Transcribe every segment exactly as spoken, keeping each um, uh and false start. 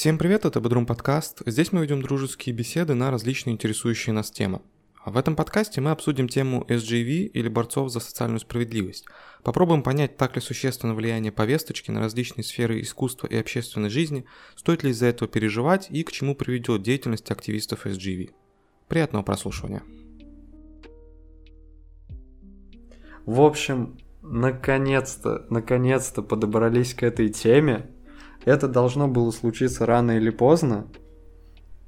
Всем привет, это Бодрум подкаст. Здесь мы ведем дружеские беседы на различные интересующие нас темы. В этом подкасте мы обсудим тему эс джи ви или борцов за социальную справедливость. Попробуем понять, так ли существенно влияние повесточки на различные сферы искусства и общественной жизни, стоит ли из-за этого переживать и к чему приведет деятельность активистов эс джи ви. Приятного прослушивания. В общем, наконец-то, наконец-то подобрались к этой теме. Это должно было случиться рано или поздно,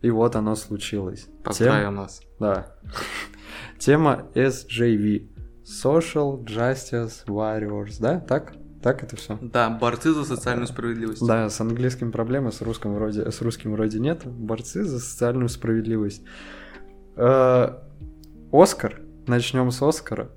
и вот оно случилось. Поздравил Тем... нас. Да. Тема эс джей ви. Social Justice Warriors, да? Так? Так это все? Да, борцы за социальную справедливость. Да, с английским проблемы, с русским вроде, с русским вроде нет. Борцы за социальную справедливость. Э-э- Оскар. Начнем с Оскара.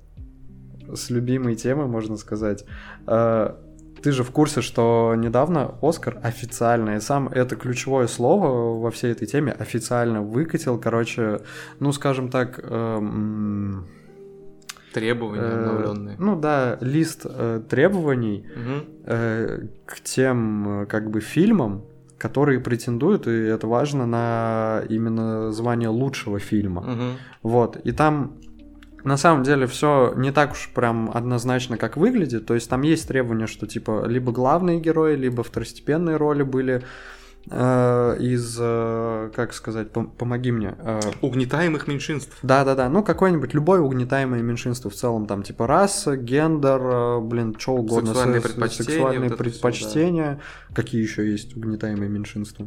С любимой темы, можно сказать. Э-э- Ты же в курсе, что недавно Оскар официально, и сам это ключевое слово во всей этой теме, официально выкатил, короче, ну, скажем так... Эм... Требования э, обновленные. Ну да, лист э, требований угу. э, к тем, как бы, фильмам, которые претендуют, и это важно, на именно звание лучшего фильма. Угу. Вот, и там... На самом деле все не так уж прям однозначно, как выглядит. То есть там есть требования, что типа либо главные герои, либо второстепенные роли были э, из, э, как сказать, пом- помоги мне. Э, угнетаемых меньшинств. Да-да-да, ну какое-нибудь любое угнетаемое меньшинство в целом. Там типа раса, гендер, блин, что угодно. Сексуальные предпочтения. Сексуальные вот предпочтения. Все, да. Какие еще есть угнетаемые меньшинства?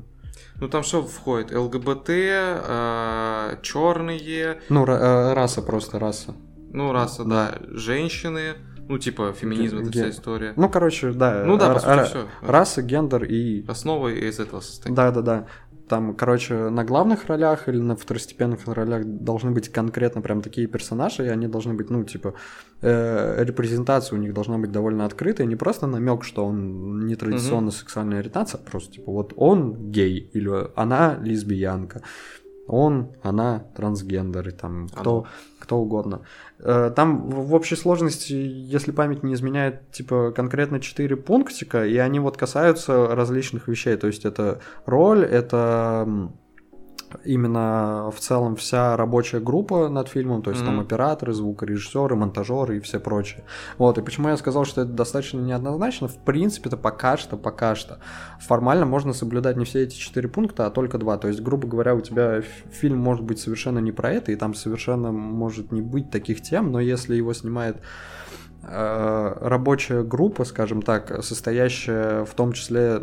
Ну там что входит? ЛГБТ, э, черные... Ну, ра- раса просто, раса. Ну, раса, да. да. Женщины, ну, типа феминизм, Ген- это вся история. Ну, короче, да. Ну, да, р- по сути, р- все. Раса, гендер и... Основа из этого состоит. Да-да-да. Там, короче, на главных ролях или на второстепенных ролях должны быть конкретно прям такие персонажи, и они должны быть, ну, типа, э, репрезентация у них должна быть довольно открытая, не просто намек, что он нетрадиционно сексуальная ориентация, а просто, типа, вот он гей, или она лесбиянка, он, она трансгендер, и там кто, кто угодно. Э, там в общей сложности, если память не изменяет, типа, конкретно четыре пунктика, и они вот касаются различных вещей, то есть это роль, это именно в целом вся рабочая группа над фильмом, то есть mm-hmm. там операторы, звукорежиссеры, монтажеры и все прочее. Вот, и почему я сказал, что это достаточно неоднозначно, в принципе-то пока что, пока что. Формально можно соблюдать не все эти четыре пункта, а только два. То есть, грубо говоря, у тебя фильм может быть совершенно не про это, и там совершенно может не быть таких тем, но если его снимает э, рабочая группа, скажем так, состоящая в том числе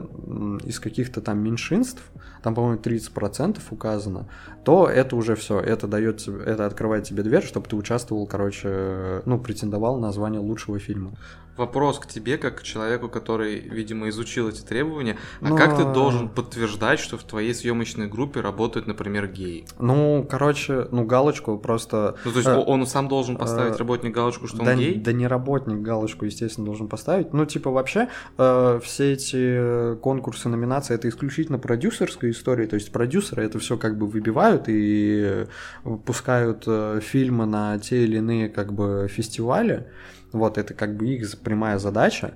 из каких-то там меньшинств, там, по-моему, тридцать процентов указано, то это уже все, это дает тебе, это открывает тебе дверь, чтобы ты участвовал, короче, ну, претендовал на звание лучшего фильма. Вопрос к тебе, как к человеку, который, видимо, изучил эти требования, а Но... как ты должен подтверждать, что в твоей съемочной группе работают, например, геи? Ну, короче, ну, галочку просто... Ну, то есть э... он сам должен поставить э... работник галочку, что да, он гей? Да не работник галочку, естественно, должен поставить. Ну, типа, вообще, э, все эти конкурсы, номинации, это исключительно продюсерская история, то есть продюсеры это все как бы выбивают и выпускают э, фильмы на те или иные как бы фестивали, вот это как бы их прямая задача,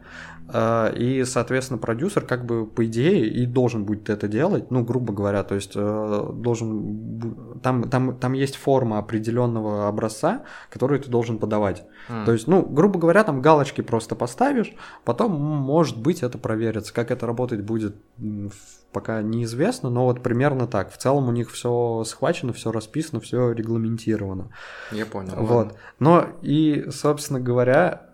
э, и соответственно продюсер как бы по идее и должен будет это делать, ну грубо говоря, то есть э, должен там, там, там есть форма определенного образца, которую ты должен подавать, mm. то есть ну грубо говоря там галочки просто поставишь, потом может быть это проверится, как это работать будет пока неизвестно, но вот примерно так. В целом у них все схвачено, все расписано, все регламентировано. Я понял. Вот. Но и, собственно говоря,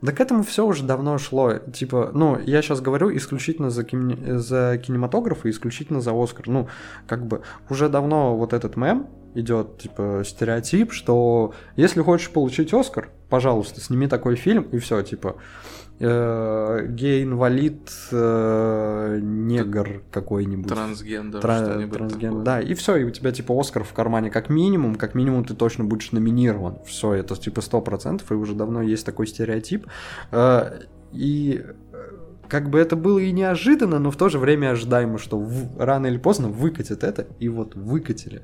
да к этому все уже давно шло. Типа, ну, я сейчас говорю исключительно за, ким... за кинематограф и исключительно за Оскар. Ну, как бы уже давно вот этот мем идет, типа, стереотип, что если хочешь получить Оскар, пожалуйста, сними такой фильм и все, типа... гей-инвалид, негр какой-нибудь. Трансгендер. Тра- трансген... Да, и все, и у тебя типа Оскар в кармане как минимум, как минимум ты точно будешь номинирован. Все, это типа сто процентов, и уже давно есть такой стереотип. И как бы это было и неожиданно, но в то же время ожидаемо, что в... рано или поздно выкатят это, и вот выкатили.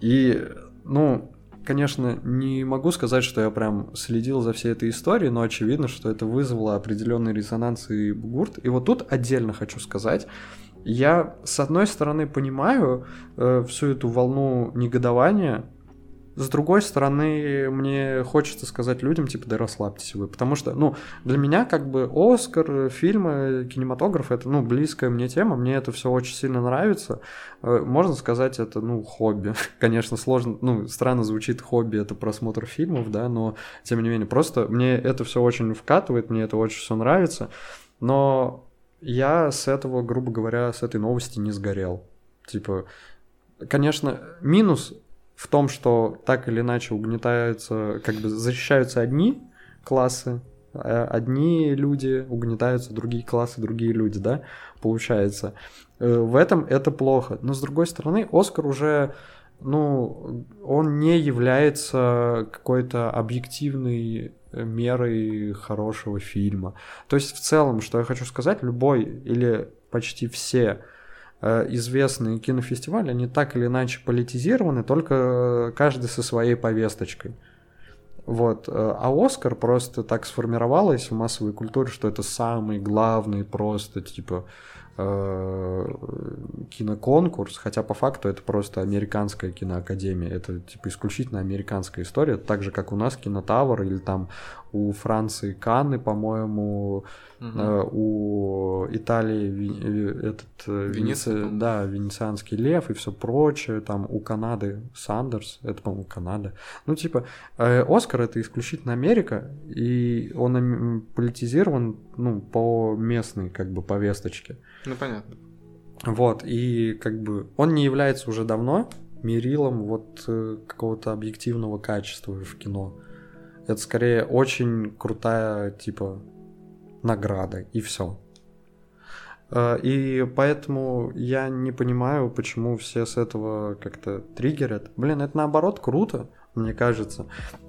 И, ну... Конечно, не могу сказать, что я прям следил за всей этой историей, но очевидно, что это вызвало определенный резонанс и бугурт. И вот тут отдельно хочу сказать, Я, с одной стороны, понимаю э, всю эту волну негодования, с другой стороны, мне хочется сказать людям, типа, да расслабьтесь вы, потому что, ну, для меня, как бы, Оскар, фильмы, кинематограф, это, ну, близкая мне тема, мне это все очень сильно нравится, можно сказать, это, ну, хобби, конечно, сложно, ну, странно звучит хобби, это просмотр фильмов, да, но, тем не менее, просто мне это все очень вкатывает, мне это очень все нравится, но я с этого, грубо говоря, с этой новости не сгорел, типа, конечно, минус в том, что так или иначе угнетаются, как бы защищаются одни классы, одни люди, угнетаются другие классы, другие люди, да, получается. В этом это плохо. Но, с другой стороны, Оскар уже, ну, он не является какой-то объективной мерой хорошего фильма. То есть, в целом, что я хочу сказать, любой или почти все известные кинофестивали, они так или иначе политизированы, только каждый со своей повесточкой. Вот. А «Оскар» просто так сформировалось в массовой культуре, что это самый главный просто, типа, киноконкурс, хотя по факту это просто американская киноакадемия, это, типа, исключительно американская история, так же, как у нас Кинотавр или там у Франции Канны, по-моему, угу. э, у Италии ви, этот Венеция, Венеци... да, Венецианский лев и все прочее, там у Канады Сандерс, это, по-моему, Канада. Ну, типа, э, Оскар — это исключительно Америка, и он политизирован, ну, по местной, как бы, повесточке. Ну, понятно. Вот, и, как бы, он не является уже давно мерилом вот э, какого-то объективного качества в кино. Это скорее очень крутая, типа, награда, и все. И поэтому я не понимаю, почему все с этого как-то триггерят. Блин, это наоборот круто, мне кажется.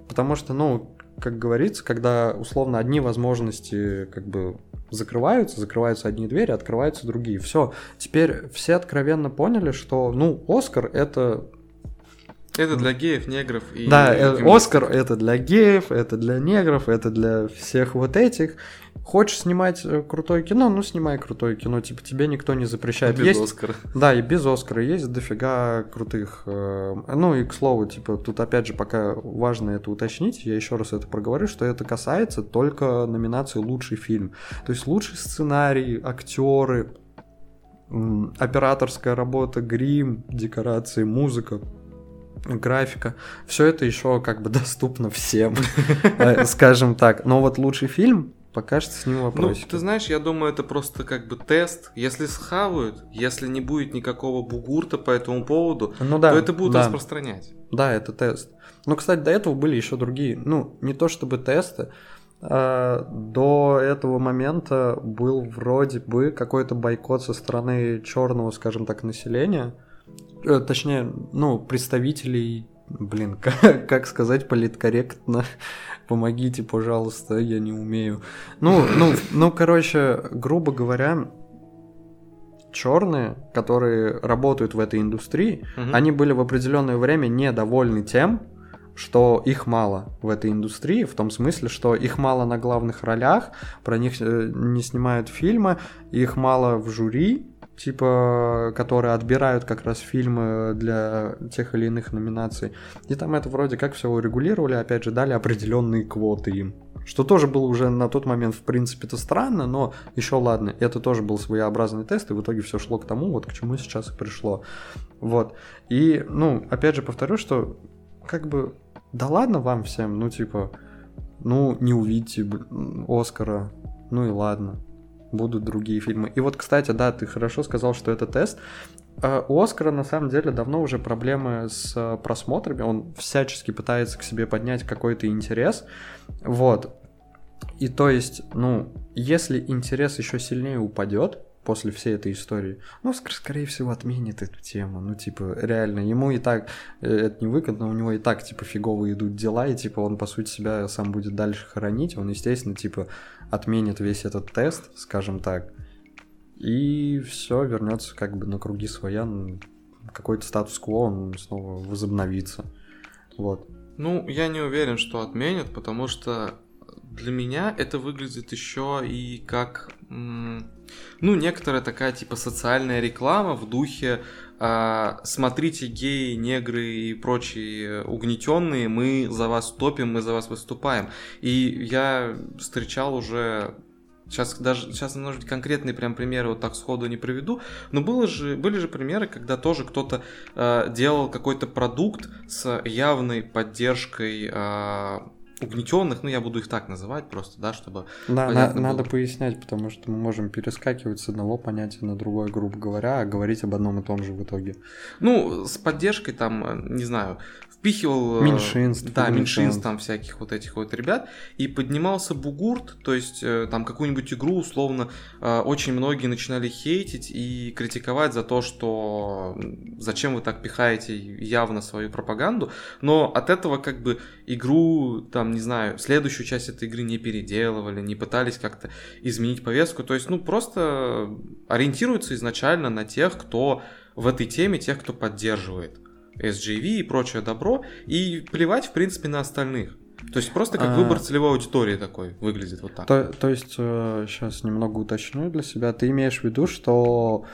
Потому что, ну, как говорится, когда условно одни возможности как бы закрываются, закрываются одни двери, открываются другие. Все. Теперь все откровенно поняли, что, ну, Оскар — это... Это для геев, негров и... Да, э, Оскар — это для геев, это для негров, это для всех вот этих. Хочешь снимать крутое кино, ну снимай крутое кино, типа тебе никто не запрещает. И без есть... Оскара. Да, и без Оскара есть дофига крутых... Ну и, к слову, типа тут опять же пока важно это уточнить, я еще раз это проговорю, что это касается только номинации «Лучший фильм». То есть лучший сценарий, актеры, операторская работа, грим, декорации, музыка, графика, все это еще как бы доступно всем, скажем так. Но вот лучший фильм, пока что с ним вопросики. Ну, ты знаешь, я думаю, это просто как бы тест. Если схавают, если не будет никакого бугурта по этому поводу, ну, да, то это будут да. распространять. Да, это тест. Но, кстати, до этого были еще другие, ну, не то чтобы тесты, а до этого момента был вроде бы какой-то бойкот со стороны черного, скажем так, населения. Точнее, ну, представителей, блин, как, как сказать политкорректно, помогите, пожалуйста, я не умею. Ну, ну, ну, короче, грубо говоря, черные, которые работают в этой индустрии, угу. они были в определенное время недовольны тем, что их мало в этой индустрии, в том смысле, что их мало на главных ролях, про них не снимают фильмы, их мало в жюри, типа, которые отбирают как раз фильмы для тех или иных номинаций. И там это вроде как все урегулировали, опять же, дали определенные квоты им. Что тоже было уже на тот момент, в принципе-то, странно, но еще ладно, это тоже был своеобразный тест, и в итоге все шло к тому, вот к чему сейчас и пришло. Вот. И, ну, опять же повторю, что как бы, да ладно вам всем, ну, типа, ну, не увидите Оскара, ну и ладно. Будут другие фильмы. И вот, кстати, да, ты хорошо сказал, что это тест. У Оскара, на самом деле, давно уже проблемы с просмотрами. Он всячески пытается к себе поднять какой-то интерес. Вот. И то есть, ну, если интерес еще сильнее упадет после всей этой истории, ну, Оскар, скорее всего, отменит эту тему. Ну, типа, реально, ему и так это невыгодно, у него и так, типа, фигово идут дела, и, типа, он, по сути, себя сам будет дальше хоронить. Он, естественно, типа, отменит весь этот тест, скажем так, и все вернется как бы на круги своя, какой-то статус-кво, он снова возобновится. Вот. Ну, я не уверен, что отменят, потому что для меня это выглядит еще и как, ну, некоторая такая типа социальная реклама в духе э, «Смотрите, геи, негры и прочие угнетенные, мы за вас топим, мы за вас выступаем». И я встречал уже... Сейчас даже сейчас, может быть, конкретные прям примеры вот так сходу не приведу, но было же, были же примеры, когда тоже кто-то э, делал какой-то продукт с явной поддержкой э, угнетенных, ну я буду их так называть просто, да, чтобы на, на, надо пояснять, потому что мы можем перескакивать с одного понятия на другое, грубо говоря, а говорить об одном и том же в итоге. Ну, с поддержкой там, не знаю, впихивал меньшинств, да, меньшинств там всяких вот этих вот ребят, и поднимался бугурт, то есть там какую-нибудь игру условно очень многие начинали хейтить и критиковать за то, что зачем вы так пихаете явно свою пропаганду, но от этого как бы игру там, не знаю, следующую часть этой игры не переделывали, не пытались как-то изменить повестку, то есть ну просто ориентируются изначально на тех, кто в этой теме, тех, кто поддерживает эс джей ви и прочее добро, и плевать, в принципе, на остальных. То есть просто как а... выбор целевой аудитории такой выглядит вот так. То, то есть, сейчас немного уточню для себя, ты имеешь в виду, что,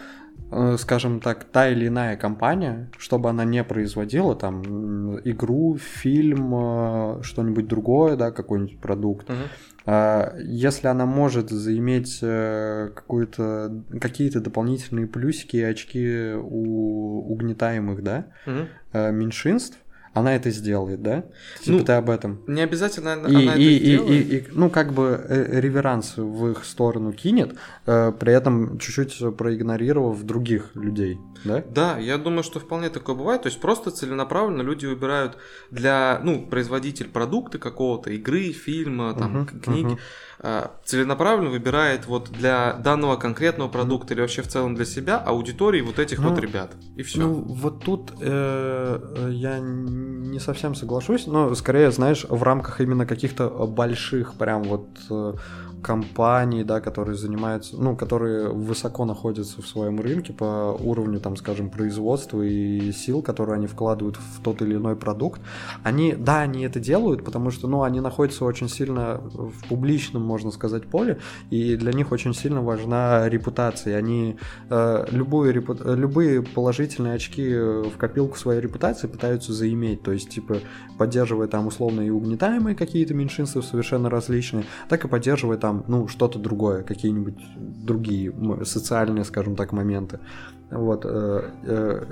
скажем так, та или иная компания, чтобы она не производила там игру, фильм, что-нибудь другое, да, какой-нибудь продукт, угу. Если она может заиметь какую-то, какие-то дополнительные плюсики и очки у угнетаемых, да, угу. меньшинств, она это сделает, да? Типа ну, ты об этом. Не обязательно она, и, она и, это и, сделает. И, и, ну, как бы реверанс в их сторону кинет, э, при этом чуть-чуть проигнорировав других людей, да? Да, я думаю, что вполне такое бывает. То есть просто целенаправленно люди выбирают для, ну, производитель продукта какого-то, игры, фильма, там, uh-huh, книги, uh-huh. целенаправленно выбирает вот для данного конкретного продукта uh-huh. или вообще в целом для себя аудитории вот этих ну, вот ребят. И все. Ну, вот тут э, я не Не совсем соглашусь, но скорее, знаешь, в рамках именно каких-то больших прям вот э, компаний, да, которые занимаются, ну, которые высоко находятся в своем рынке по уровню, там, скажем, производства и сил, которые они вкладывают в тот или иной продукт, они, да, они это делают, потому что, ну, они находятся очень сильно в публичном, можно сказать, поле, и для них очень сильно важна репутация, они э, любую репу... любые положительные очки в копилку своей репутации пытаются заиметь. То есть, типа, поддерживая там условно и угнетаемые какие-то меньшинства совершенно различные, так и поддерживая там, ну, что-то другое, какие-нибудь другие социальные, скажем так, моменты. Вот.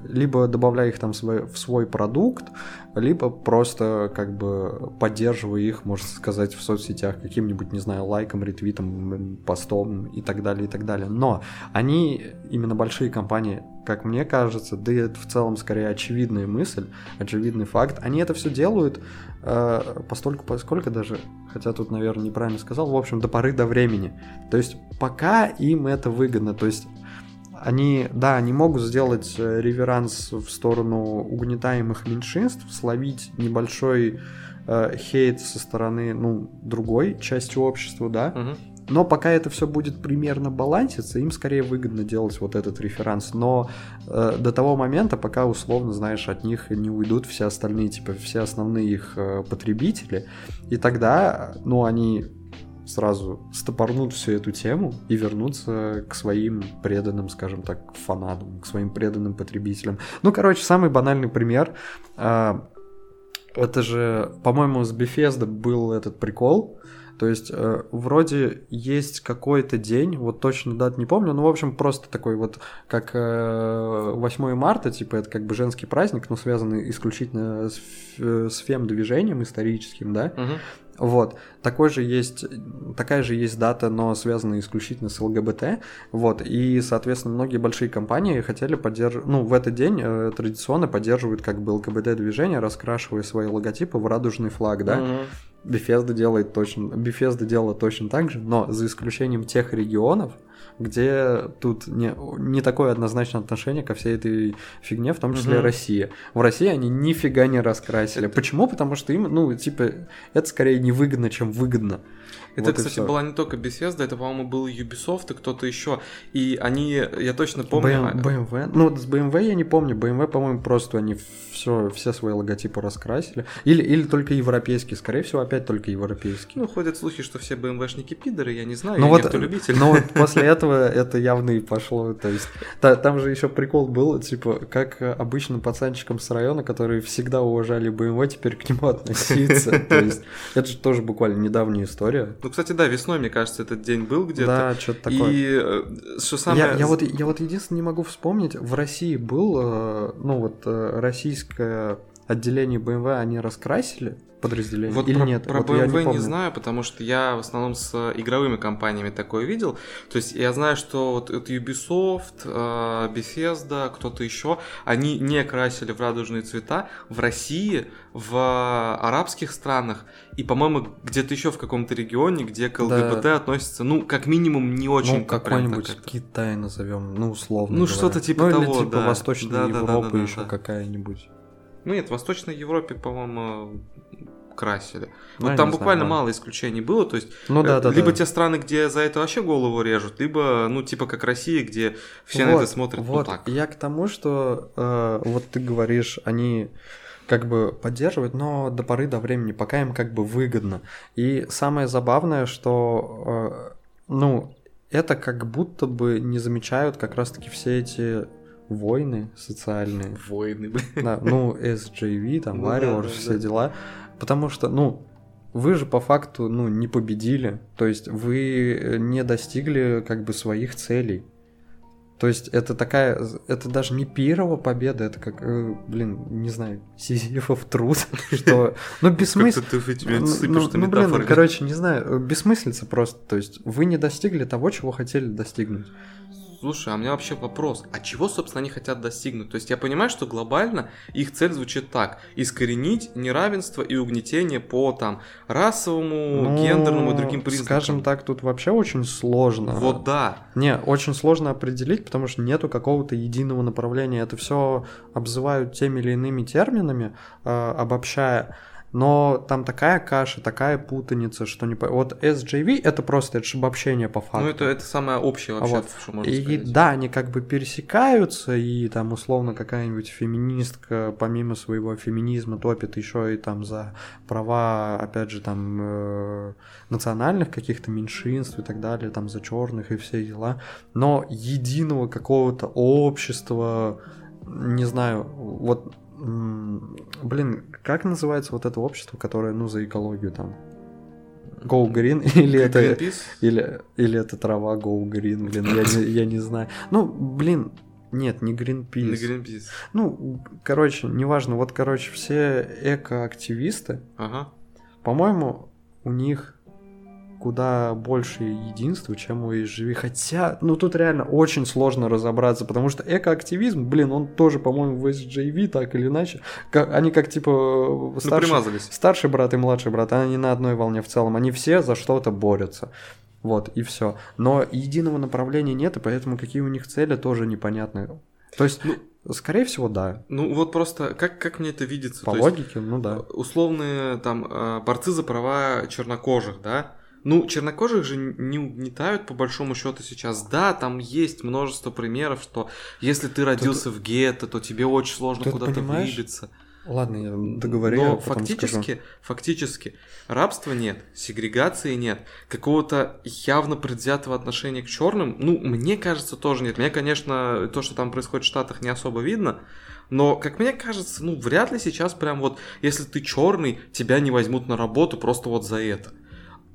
Либо добавляя их там в свой продукт, либо просто как бы поддерживая их, можно сказать, в соцсетях каким-нибудь, не знаю, лайком, ретвитом, постом и так далее, и так далее. Но они, именно большие компании, как мне кажется, да и это в целом скорее очевидная мысль, очевидный факт, они это все делают э, постольку, поскольку даже, хотя тут, наверное, неправильно сказал, в общем, до поры до времени. То есть пока им это выгодно, то есть они, да, они могут сделать реверанс в сторону угнетаемых меньшинств, словить небольшой э, хейт со стороны, ну, другой части общества, да, угу. Но пока это все будет примерно баланситься, им скорее выгодно делать вот этот реферанс. Но э, до того момента, пока, условно, знаешь, от них не уйдут все остальные, типа, все основные их э, потребители. И тогда, ну, они сразу стопорнут всю эту тему и вернутся к своим преданным, скажем так, фанатам, к своим преданным потребителям. Ну, короче, самый банальный пример. Э, это же, по-моему, с Bethesda был этот прикол. То есть, э, вроде есть какой-то день, вот точно дат не помню, но, в общем, просто такой вот, как э, восьмое марта, типа, это как бы женский праздник, но связанный исключительно с, э, с фем-движением историческим, да? Угу. Вот. Такой же есть, такая же есть дата, но связанная исключительно с эл гэ бэ тэ, вот, и, соответственно, многие большие компании хотели поддерживать, ну, в этот день э, традиционно поддерживают как бы эл гэ бэ тэ-движение, раскрашивая свои логотипы в радужный флаг, да? Угу. Bethesda делает точно, Bethesda делала точно так же, но за исключением тех регионов, где тут не, не такое однозначное отношение ко всей этой фигне, в том числе угу. Россия. В России они нифига не раскрасили. Почему? Потому что им, ну, типа, это скорее невыгодно, чем выгодно. Это, вот кстати, была не только Bethesda, это, по-моему, был Ubisoft и кто-то еще. И они, я точно помню... бэ эм вэ? Ну, с бэ эм вэ я не помню. бэ эм вэ, по-моему, просто они все, все свои логотипы раскрасили. Или, или только европейские. Скорее всего, опять только европейские. Ну, ходят слухи, что все бэ эм вэ-шники пидоры, я не знаю, но я вот, автолюбитель. Но вот после этого это явно и пошло. То есть там же еще прикол был, типа, как обычным пацанчикам с района, которые всегда уважали бэ эм вэ, теперь к нему относиться. То есть это же тоже буквально недавняя история. Ну, кстати, да, весной, мне кажется, этот день был где-то. Да, что-то такое. И что самое... Я, я, вот, я вот единственное не могу вспомнить, в России был, ну вот, российское отделение бэ эм вэ, они раскрасили подразделение вот или про, нет? Про вот бэ эм вэ я не, не знаю, потому что я в основном с игровыми компаниями такое видел. То есть я знаю, что вот Ubisoft, Bethesda, кто-то еще, они не красили в радужные цвета. В России, в арабских странах и, по-моему, где-то еще в каком-то регионе, где к ЛГБТ да. относятся, ну, как минимум, не очень. Ну, какой-нибудь как-то. Китай назовем, ну, условно Ну, говоря. Что-то типа ну, того, или, типа, да. Восточная да, Европа да, да, да, еще да, да. какая-нибудь. Ну нет, в Восточной Европе, по-моему, красили. Ну, вот там буквально знаю, да. мало исключений было, то есть ну, да, да, либо да. те страны, где за это вообще голову режут, либо, ну, типа как Россия, где все вот, на это смотрят вот. Ну так. Я к тому, что э, вот ты говоришь, они как бы поддерживают, но до поры до времени, пока им как бы выгодно. И самое забавное, что, э, ну, это как будто бы не замечают как раз-таки все эти... Войны социальные. Войны, блин. Да, ну, эс джей ви, там, Warrior, ну, да, все да. дела. Потому что, ну, вы же по факту, ну, не победили. То есть вы не достигли, как бы, своих целей. То есть это такая... Это даже не пирова победа, это как, блин, не знаю, сизифов труд. Что... Ну, бессмыслица. Ну, блин, короче, не знаю, бессмыслица просто. То есть вы не достигли того, чего хотели достигнуть. Слушай, а у меня вообще вопрос, а чего, собственно, они хотят достигнуть? То есть я понимаю, что глобально их цель звучит так: искоренить неравенство и угнетение по там расовому, ну, гендерному и другим признакам. Скажем так, тут вообще очень сложно. Вот да. Не, очень сложно определить, потому что нету какого-то единого направления. Это все обзывают теми или иными терминами, э, обобщая. Но там такая каша, такая путаница, что не по... Вот эс джей ви это просто это обобщение по факту. Ну, это, это самое общее вообще, вот. Что можно и, сказать. Да, они как бы пересекаются, и там условно какая-нибудь феминистка помимо своего феминизма топит еще и там за права, опять же, там э, национальных каких-то меньшинств и так далее, там за черных и все дела. Но единого какого-то общества, не знаю, вот... Блин, как называется вот это общество, которое, ну, за экологию там? Go Green или это... Или, или это трава Go Green, блин, я, я не знаю. Ну, блин, нет, не Greenpeace. Не Greenpeace. Ну, короче, неважно, вот, короче, все экоактивисты, ага. по-моему, у них... куда больше единства, чем у эс джи ви. Хотя, ну тут реально очень сложно разобраться, потому что экоактивизм, блин, он тоже, по-моему, в эс джи ви так или иначе. Как, они как типа старший, ну, старший брат и младший брат, они на одной волне в целом, они все за что-то борются. Вот, и все. Но единого направления нет, и поэтому какие у них цели тоже непонятны. То есть... Ну... Скорее всего, да. Ну вот просто, как, как мне это видится? По логике, ну да. Условные там борцы за права чернокожих, да? Ну, чернокожих же не угнетают, по большому счету, сейчас. Да, там есть множество примеров, что если ты родился Тут... в гетто, то тебе очень сложно Тут куда-то выбиться. Ладно, я договорю. Но фактически, скажу. фактически, рабства нет, сегрегации нет, какого-то явно предвзятого отношения к черным, ну, мне кажется, тоже нет. Мне, конечно, то, что там происходит в Штатах, не особо видно. Но, как мне кажется, ну, вряд ли сейчас прям вот, если ты черный, тебя не возьмут на работу просто вот за это.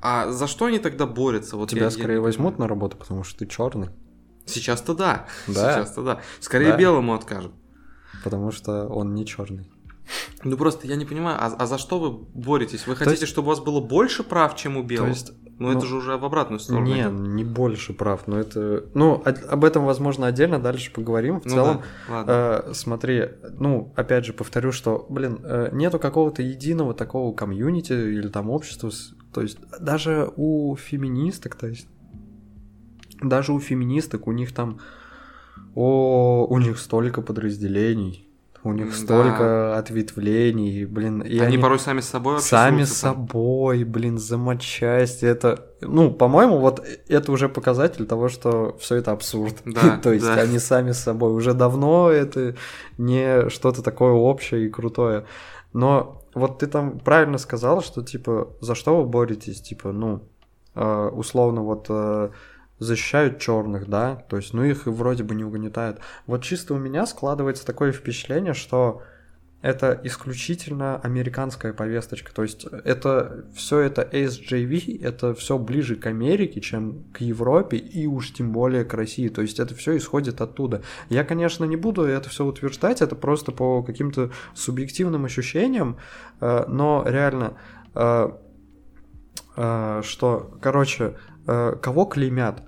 А за что они тогда борются? Вот тебя я, скорее я... возьмут на работу, потому что ты черный. Сейчас-то да. да. Сейчас-то да. Скорее да. белому откажут. Потому что он не черный. Ну просто я не понимаю, а, а за что вы боретесь? Вы то хотите, есть... чтобы у вас было больше прав, чем у белых? Есть... Ну, ну это же уже в обратную сторону. Не, идет. Не больше прав, но это... Ну, об этом, возможно, отдельно дальше поговорим. В ну целом, да, э, смотри, ну, опять же повторю, что, блин, э, нету какого-то единого такого комьюнити или там общества, с... то есть даже у феминисток, то есть... Даже у феминисток, у них там, о, у них столько подразделений, у них да. столько ответвлений, блин. И они, они порой сами с собой вообще Сами с собой, блин, замочасть. Это, ну, по-моему, вот это уже показатель того, что все это абсурд. Да, То есть да. они сами с собой. Уже давно это не что-то такое общее и крутое. Но вот ты там правильно сказал, что, типа, за что вы боретесь? Типа, ну, условно, вот... защищают черных, да, то есть, ну, их вроде бы не угнетают. Вот чисто у меня складывается такое впечатление, что это исключительно американская повесточка, то есть это все это эс джей ви, это все ближе к Америке, чем к Европе и уж тем более к России, то есть это все исходит оттуда. Я, конечно, не буду это все утверждать, это просто по каким-то субъективным ощущениям, но реально, что, короче, кого клеймят?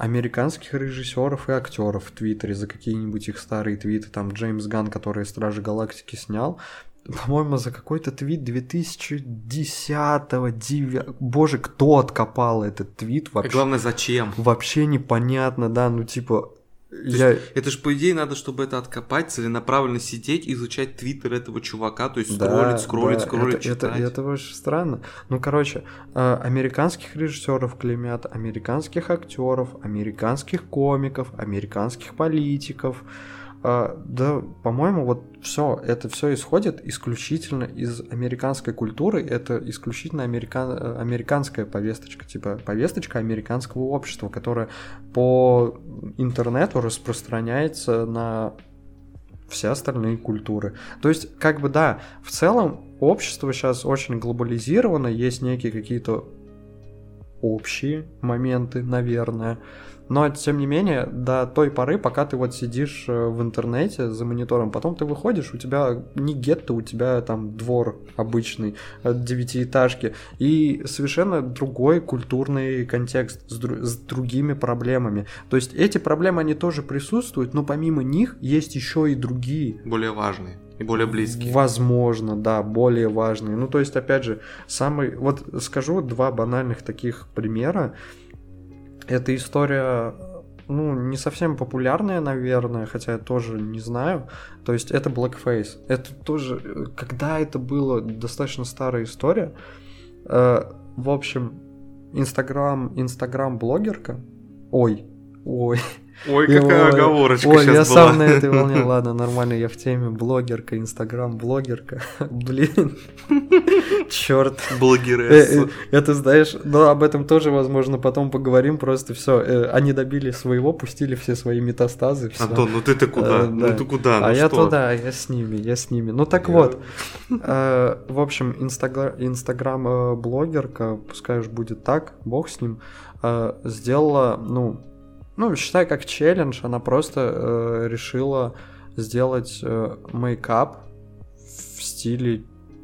Американских режиссеров и актеров в Твиттере за какие-нибудь их старые твиты, там Джеймс Ганн, который «Стражи Галактики» снял, по-моему, за какой-то твит две тысячи десятого, девятого... Боже, кто откопал этот твит вообще? И главное, зачем? Вообще непонятно, да, ну типа... Я... Есть, это же, по идее, надо, чтобы это откопать, целенаправленно сидеть, изучать твиттер этого чувака, то есть да, скроллить, скроллить, да, скроллить, это, читать. Это, это очень странно. Ну, короче, американских режиссеров клеймят, американских актеров, американских комиков, американских политиков. Да, по-моему, вот все, это все исходит исключительно из американской культуры, это исключительно американ... американская повесточка, типа повесточка американского общества, которая по интернету распространяется на все остальные культуры. То есть, как бы да, в целом общество сейчас очень глобализировано, есть некие какие-то общие моменты, наверное. Но, тем не менее, до той поры, пока ты вот сидишь в интернете за монитором, потом ты выходишь, у тебя не гетто, у тебя там двор обычный, девятиэтажки, и совершенно другой культурный контекст с, дру- с другими проблемами. То есть эти проблемы, они тоже присутствуют, но помимо них есть еще и другие. Более важные. И более близкие. Возможно, да, более важные. Ну, то есть, опять же, самый... Вот скажу два банальных таких примера. Эта история, ну, не совсем популярная, наверное, хотя я тоже не знаю. То есть это blackface. Это тоже, когда это было, достаточно старая история. Э, в общем, Инстаграм, Инстаграм-блогерка. Ой, ой. Ой, какая его... оговорочка ой, сейчас была. Ой, я сам на этой волне. Ладно, нормально, я в теме. Блогерка, Инстаграм-блогерка. Блин, черт. Блогересса. Это, знаешь, но об этом тоже, возможно, потом поговорим. Просто все. Они добили своего, пустили все свои метастазы. Антон, ну ты-то куда? Ну ты куда? А я туда, я с ними, я с ними. Ну так вот. В общем, Инстаграм-блогерка, пускай уж будет так, бог с ним, сделала, ну... Ну, считай, как челлендж, она просто э, решила сделать э, мейкап в стиле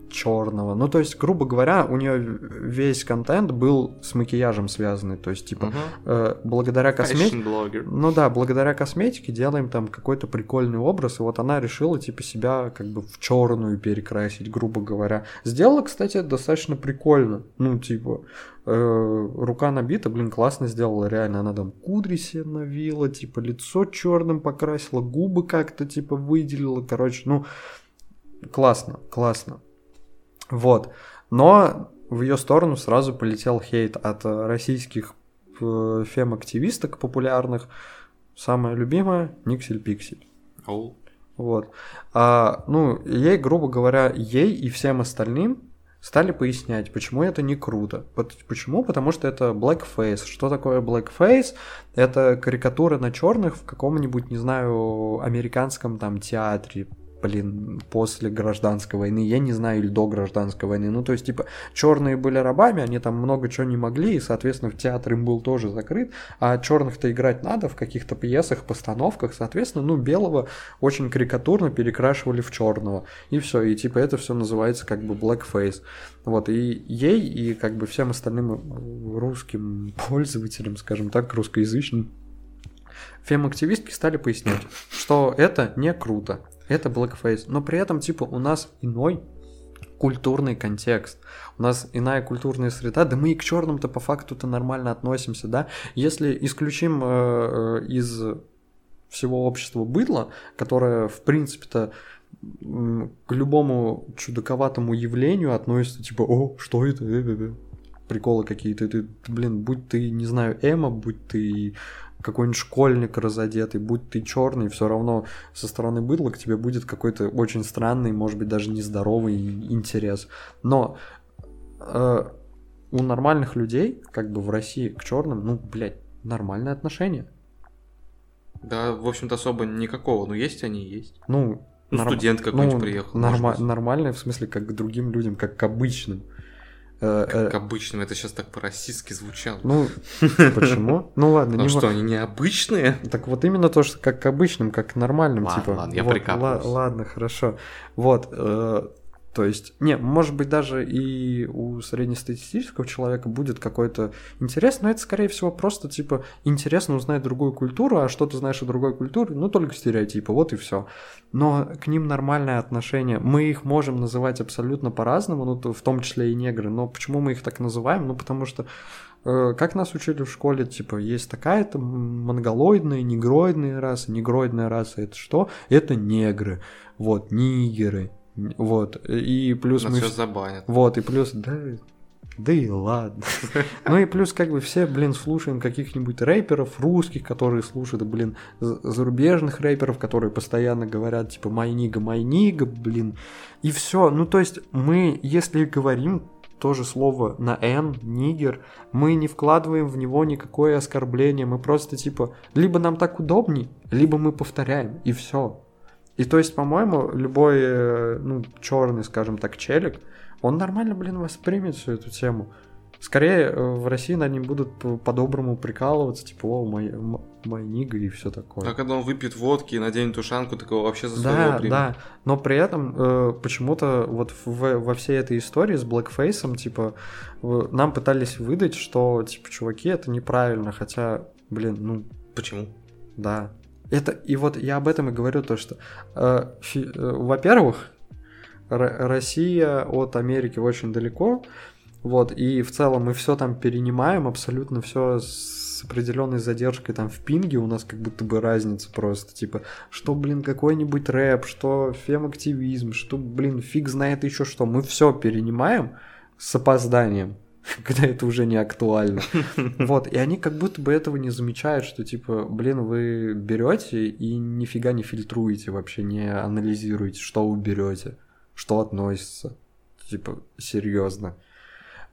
черного. Ну, то есть, грубо говоря, у нее весь контент был с макияжем связанный. То есть, типа, uh-huh. э, благодаря косметике... Ну да, благодаря косметике делаем там какой-то прикольный образ. И вот она решила, типа, себя как бы в черную перекрасить, грубо говоря. Сделала, кстати, достаточно прикольно. Ну, типа, э, рука набита, блин, классно сделала, реально. Она там кудри себе навила, типа, лицо черным покрасила, губы как-то, типа, выделила. Короче, ну, классно, классно. Вот, но в ее сторону сразу полетел хейт от российских фем-активисток популярных. Самая любимая – Никсель-Пиксель. Oh. Вот. А, ну, ей, грубо говоря, ей и всем остальным стали пояснять, почему это не круто. Почему? Потому что это blackface. Что такое blackface? Это карикатура на черных в каком-нибудь, не знаю, американском там театре. Блин, после гражданской войны, я не знаю, или до гражданской войны. Ну, то есть, типа, черные были рабами, они там много чего не могли, и, соответственно, в театр им был тоже закрыт, а черных-то играть надо в каких-то пьесах, постановках, соответственно, ну, белого очень карикатурно перекрашивали в черного. И все, и, типа, это все называется как бы blackface. Вот, и ей, и как бы всем остальным русским пользователям, скажем так, русскоязычным, фем-активистки стали пояснять, что это не круто. Это blackface, но при этом, типа, у нас иной культурный контекст. У нас иная культурная среда, да мы и к черным-то по факту-то нормально относимся, да? Если исключим э, из всего общества быдло, которое, в принципе-то, к любому чудаковатому явлению относится, типа, о, что это, приколы какие-то, ты, блин, будь ты, не знаю, эмо, будь ты какой-нибудь школьник разодетый, будь ты черный, все равно со стороны быдла к тебе будет какой-то очень странный, может быть, даже нездоровый интерес. Но э, у нормальных людей, как бы в России, к черным, ну, блядь, нормальное отношение. Да, в общем-то, особо никакого, но есть они и есть. Ну, ну норм... студент какой-нибудь ну, приехал. Норма... Нормальное, в смысле, как к другим людям, как к обычным. Как к обычным, это сейчас так по-российски звучало. Ну, почему? Ну ладно, не важно. Потому что они необычные. Так вот именно то, что как к обычным, как к нормальным. Ладно, ладно, я прикапываюсь. Ладно, хорошо. Вот, то есть, не, может быть, даже и у среднестатистического человека будет какой-то интерес, но это, скорее всего, просто, типа, интересно узнать другую культуру, а что ты знаешь о другой культуре, ну, только стереотипы, вот и все. Но к ним нормальное отношение. Мы их можем называть абсолютно по-разному, ну, в том числе и негры, но почему мы их так называем? Ну, потому что, э, как нас учили в школе, типа, есть такая-то монголоидная, негроидная раса, негроидная раса, это что? Это негры, вот, нигеры. Вот, и плюс нас мы... все забанят. Вот, и плюс, да, да и ладно. Ну и плюс, как бы, все, блин, слушаем каких-нибудь рэперов русских, которые слушают, блин, зарубежных рэперов, которые постоянно говорят, типа, «май нига, май нига», блин, и все. Ну, то есть, мы, если говорим тоже слово на «н», «нигер», мы не вкладываем в него никакое оскорбление, мы просто, типа, либо нам так удобней, либо мы повторяем, и все. И то есть, по-моему, любой, ну, черный, скажем так, челик, он нормально, блин, воспримет всю эту тему. Скорее, в России над ним будут по-доброму прикалываться, типа, о, мой, мой нига и все такое. А когда он выпьет водки и наденет ушанку, такого вообще за своего примет. Да, да, но при этом э, почему-то вот в, во всей этой истории с блэкфейсом, типа, э, нам пытались выдать, что, типа, чуваки, это неправильно, хотя, блин, ну... Почему? Да. Это, и вот я об этом и говорю, то что, э, фи, э, во-первых, Р- Россия от Америки очень далеко, вот, и в целом мы все там перенимаем, абсолютно все с определенной задержкой там в пинге, у нас как будто бы разница просто, типа, что, блин, какой-нибудь рэп, что фем-активизм, что, блин, фиг знает еще что, мы все перенимаем с опозданием, когда это уже не актуально. Вот, и они как будто бы этого не замечают, что типа, блин, вы берете и нифига не фильтруете вообще, не анализируете, что вы берете, что относится, типа, серьезно.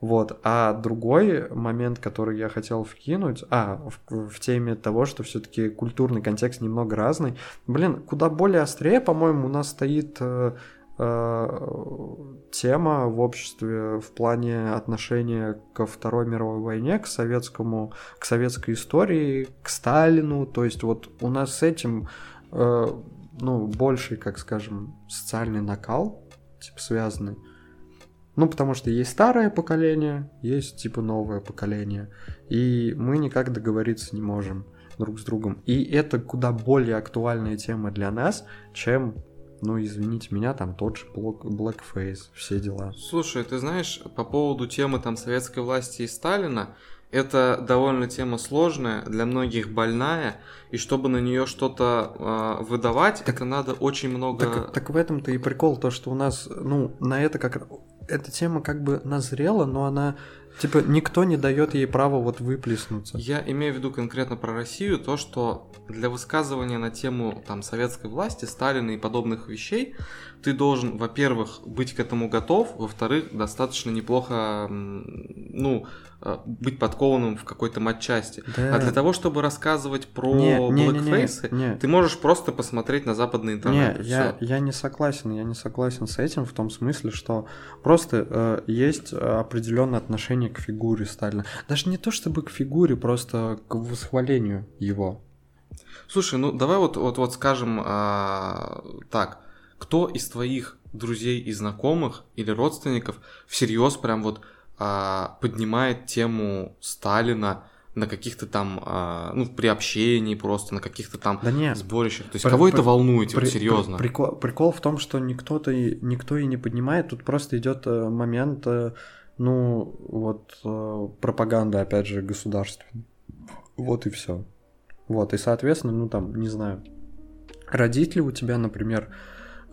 Вот, а другой момент, который я хотел вкинуть, а, в, в теме того, что все-таки культурный контекст немного разный, блин, куда более острее, по-моему, у нас стоит... тема в обществе в плане отношения ко Второй мировой войне, к советскому, к советской истории, к Сталину. То есть вот у нас с этим э, ну, больший, как скажем, социальный накал, типа, связанный. Ну, потому что есть старое поколение, есть, типа, новое поколение, и мы никак договориться не можем друг с другом. И это куда более актуальная тема для нас, чем... Ну, извините меня, там тот же блэкфейс, все дела. Слушай, ты знаешь, по поводу темы там советской власти и Сталина, это довольно тема сложная, для многих больная, и чтобы на нее что-то э, выдавать, так, это надо очень много... Так, так в этом-то и прикол, то, что у нас, ну, на это как... Эта тема как бы назрела, но она... Типа, никто не дает ей права вот выплеснуться. Я имею в виду конкретно про Россию то, что для высказывания на тему там советской власти, Сталина и подобных вещей ты должен, во-первых, быть к этому готов, во-вторых, достаточно неплохо, ну, быть подкованным в какой-то матчасти. Да. А для того, чтобы рассказывать про блэкфейсы, ты можешь просто посмотреть на западный интернет. Не, я, я не согласен, я не согласен с этим в том смысле, что просто э, есть определенное отношение к фигуре Сталина. Даже не то чтобы к фигуре, просто к восхвалению его. Слушай, ну давай вот, вот, вот скажем а, так. Кто из твоих друзей и знакомых или родственников всерьез прям вот а, поднимает тему Сталина на каких-то там, а, ну, при общении просто, на каких-то там да нет, сборищах. То есть, при, кого при, это волнует, при, вот, серьезно? При, прикол, прикол в том, что никто-то и, никто и не поднимает, тут просто идет момент, ну, вот, пропаганда, опять же, государственная. Вот и все. Вот, и, соответственно, ну, там, не знаю, родители у тебя, например,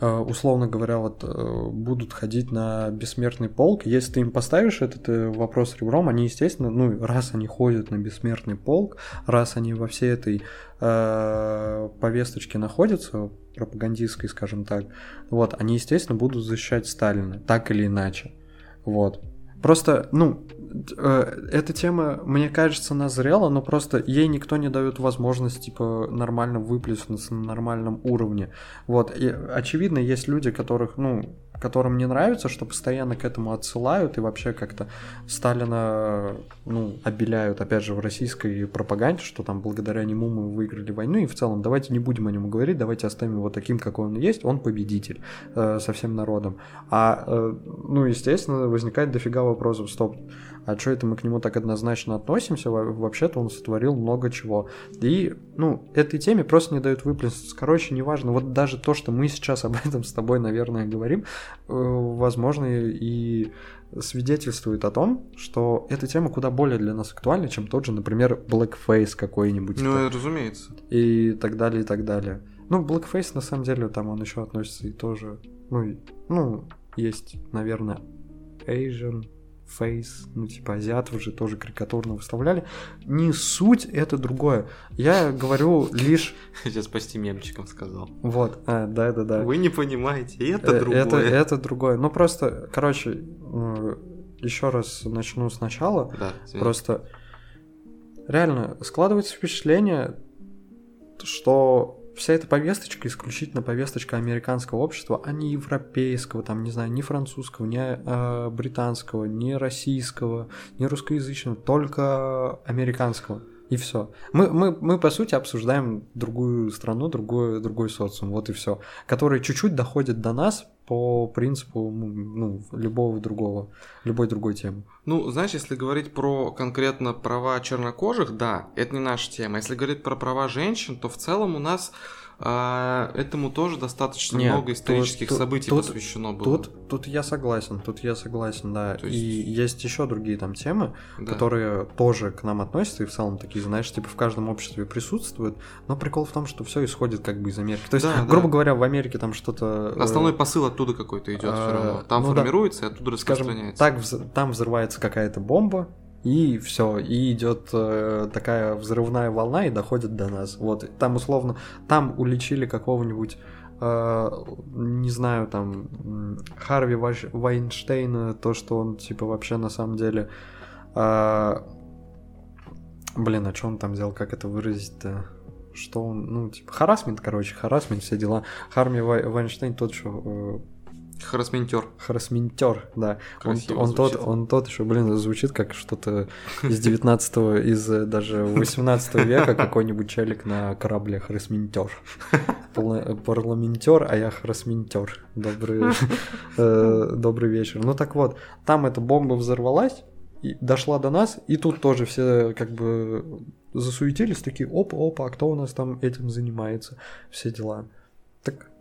условно говоря, вот будут ходить на бессмертный полк. Если ты им поставишь этот вопрос ребром, они, естественно, ну, раз они ходят на бессмертный полк, раз они во всей этой э, повесточке находятся, пропагандистской, скажем так, вот, они, естественно, будут защищать Сталина, так или иначе. Вот. Просто, ну, э, эта тема, мне кажется, назрела, но просто ей никто не дает возможность, типа, нормально выплеснуться на нормальном уровне. Вот, и, очевидно, есть люди, которых, ну, которым не нравится, что постоянно к этому отсылают и вообще как-то Сталина, ну, обеляют, опять же, в российской пропаганде, что там благодаря нему мы выиграли войну, и в целом давайте не будем о нем говорить, давайте оставим его таким, какой он есть, он победитель э, со всем народом. А, э, ну, естественно, возникает дофига вопросов, стоп, а что это мы к нему так однозначно относимся, вообще-то он сотворил много чего. И, ну, этой теме просто не дают выплеснуться. Короче, неважно, вот даже то, что мы сейчас об этом с тобой, наверное, говорим, возможно, и свидетельствует о том, что эта тема куда более для нас актуальна, чем тот же, например, блэкфейс какой-нибудь. Ну, это, разумеется. И так далее, и так далее. Ну, блэкфейс, на самом деле, там он еще относится и тоже, ну, ну есть, наверное, Asian Face, ну, типа, азиатов же тоже карикатурно выставляли. Не суть, это другое. Я говорю лишь... Сейчас почти мемчиком сказал. Вот, а, да-да-да. Вы не понимаете, это другое. Это, это другое. Ну, просто, короче, еще раз начну сначала. Да, просто реально складывается впечатление, что... Вся эта повесточка исключительно повесточка американского общества, а не европейского, там, не знаю, ни французского, ни э, британского, ни российского, ни русскоязычного, только американского. И все. Мы, мы, мы, по сути, обсуждаем другую страну, другой, другой социум, вот и все, который чуть-чуть доходит до нас по принципу, ну, любого другого, любой другой темы. Ну, знаешь, если говорить про конкретно права чернокожих, да, это не наша тема. Если говорить про права женщин, то в целом у нас а, этому тоже достаточно Нет, много исторических тут, событий тут, посвящено было. Тут, тут я согласен, тут я согласен, да. То есть... И есть еще другие там темы, да, которые тоже к нам относятся и в целом такие, знаешь, типа в каждом обществе присутствуют, но прикол в том, что все исходит как бы из Америки. То есть, да, грубо да. говоря, в Америке там что-то... Основной посыл от Оттуда какой-то идет а, все равно. Там ну формируется, да, и оттуда распространяется. Скажем, так, там взрывается какая-то бомба, и все. И идет э, такая взрывная волна и доходит до нас. Вот. Там условно, там уличили какого-нибудь, э, не знаю, там, Харви Вайнштейна, то, что он, типа, вообще на самом деле... Э, блин, а что он там взял, как это выразить-то? Что он, ну, типа, харассмент, короче, харассмент, все дела. Харви Вайнштейн тот, что... Харасментер. Харасментер, да. Красиво он, он, тот, он тот еще, блин, звучит как что-то из девятнадцатого, из даже восемнадцатого века какой-нибудь челик на корабле. Харасментер. Парламентер, а я харасментер. Добрый, э, добрый вечер. Ну так вот, там эта бомба взорвалась, и дошла до нас, и тут тоже все как бы засуетились, такие, опа-опа, а кто у нас там этим занимается, все дела. Так...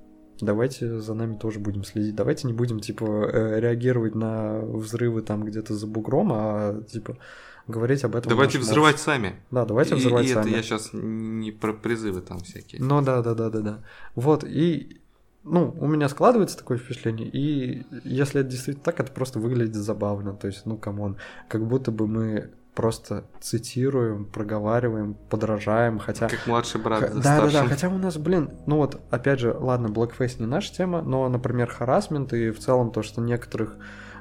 Давайте за нами тоже будем следить. Давайте не будем, типа, реагировать на взрывы там где-то за бугром, а, типа, говорить об этом. Давайте взрывать обществе. сами. Да, давайте и, взрывать и сами. И это я сейчас не про призывы там всякие. Ну да-да-да-да-да. Вот, и, ну, у меня складывается такое впечатление, и если это действительно так, это просто выглядит забавно. То есть, ну, камон, как будто бы мы... Просто цитируем, проговариваем, подражаем, хотя... Как младший брат за старшим. Да-да-да, хотя у нас, блин, ну вот, опять же, ладно, блэкфейс не наша тема, но, например, харассмент и в целом то, что некоторых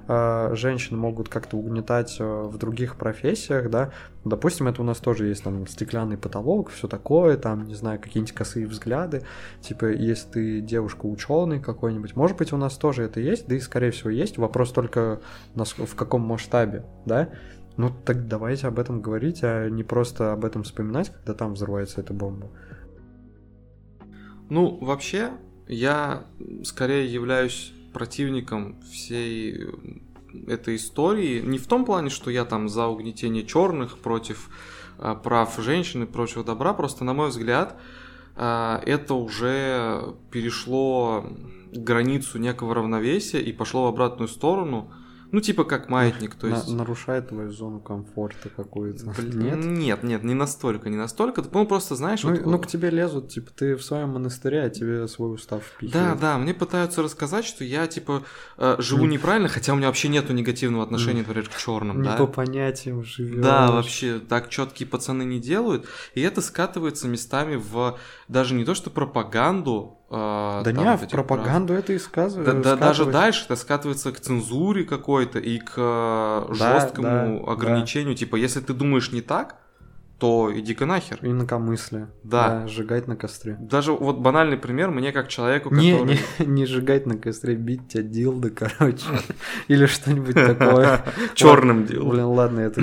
э, женщин могут как-то угнетать э, в других профессиях, да, допустим, это у нас тоже есть там стеклянный потолок, все такое, там, не знаю, какие-нибудь косые взгляды, типа, если ты девушка-ученый какой-нибудь, может быть, у нас тоже это есть, да и, скорее всего, есть, вопрос только в каком масштабе, да. Ну так давайте об этом говорить, а не просто об этом вспоминать, когда там взрывается эта бомба. Ну, вообще, я скорее являюсь противником всей этой истории. Не в том плане, что я там за угнетение черных против прав женщин и прочего добра. Просто, на мой взгляд, это уже перешло границу некого равновесия и пошло в обратную сторону. Ну, типа как маятник, то есть... Нарушает твою зону комфорта какую-то, нет? Нет, нет, не настолько, не настолько. Ты, ну, просто знаешь... Ну, вот... ну, к тебе лезут, типа, ты в своем монастыре, а тебе свой устав впихивает. Да, да, мне пытаются рассказать, что я, типа, живу неправильно, хотя у меня вообще нету негативного отношения, например, к черным, да? Не по понятиям живешь. Да, вообще, так четкие пацаны не делают. И это скатывается местами в даже не то, что пропаганду... Uh, да не, в пропаганду прав. Это и сказывается. Да, да, даже дальше это скатывается к цензуре какой-то и к да, жесткому да, ограничению. Да. Типа, если ты думаешь не так, то иди-ка нахер. Инакомыслие. Да. Да. Сжигать на костре. Даже вот банальный пример, мне как человеку, не, который... Не, не сжигать на костре, бить тебя дилдо, короче. Или что-нибудь такое. Черным дилдо. Блин, ладно, это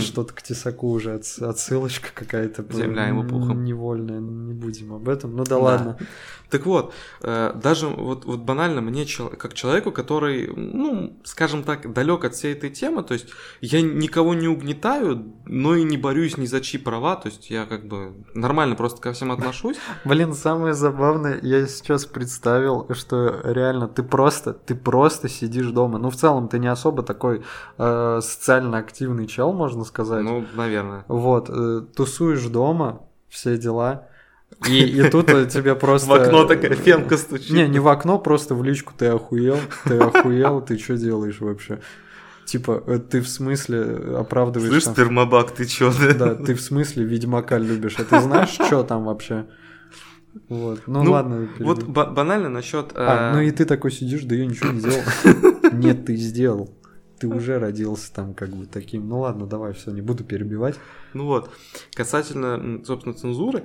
что-то к тесаку уже, отсылочка какая-то. Земля его пухом. Невольная, не будем об этом. Ну да ладно. Так вот, даже вот, вот банально мне, как человеку, который, ну, скажем так, далек от всей этой темы, то есть я никого не угнетаю, но и не борюсь ни за чьи права, то есть я как бы нормально просто ко всем отношусь. Блин, самое забавное, я сейчас представил, что реально ты просто, ты просто сидишь дома. Ну, в целом, ты не особо такой э, социально активный чел, можно сказать. Ну, наверное. Вот, э, тусуешь дома, все дела... И, и тут тебе просто... В окно такая фенка стучит. Не, не в окно, просто в личку. Ты охуел, ты охуел, ты что делаешь вообще? Типа, ты в смысле оправдываешь... Слышь, там... термобак, ты чё? Да, ты в смысле Ведьмака любишь, а ты знаешь, что там вообще? Вот, ну, ну ладно. Вот б- банально насчет... А, э... ну и ты такой сидишь, да я ничего не сделал. Нет, ты сделал. Ты уже родился там как бы таким. Ну ладно, давай, все, не буду перебивать. Ну вот, касательно, собственно, цензуры...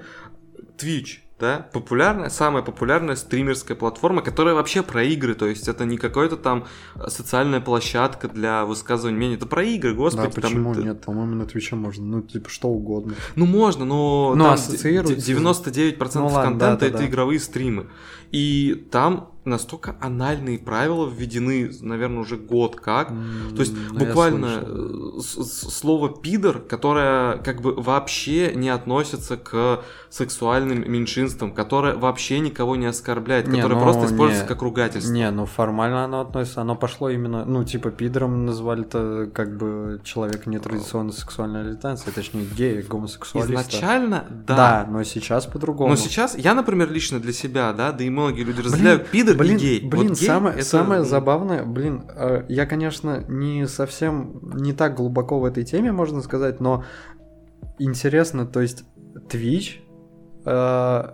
Twitch, да, популярная, самая популярная стримерская платформа, которая вообще про игры, то есть это не какая-то там социальная площадка для высказывания мнений, это про игры, господи. Да, почему там... нет, по-моему, на Твиче можно, ну, типа, что угодно. Ну, можно, но, но там ассоциируется... девяносто девять процентов ну, ладно, контента да, это да. Игровые стримы, и там настолько анальные правила введены, наверное, уже год как, mm, то есть ну, буквально слово «пидор», которое как бы вообще не относится к сексуальным меньшинствам, которое вообще никого не оскорбляет, не, которое ну, просто используется не, как ругательство. Не, ну формально оно относится, оно пошло именно, ну типа «пидором» назвали-то как бы человек нетрадиционной сексуальной ориентации, точнее гея, гомосексуалиста. Изначально, да. Да, но сейчас по-другому. Но сейчас, я, например, лично для себя, да, да и многие люди разделяют «пидор», блин, гей. Блин, вот гей самое, это... самое забавное, блин, э, я, конечно, не совсем, не так глубоко в этой теме, можно сказать, но интересно, то есть Twitch э,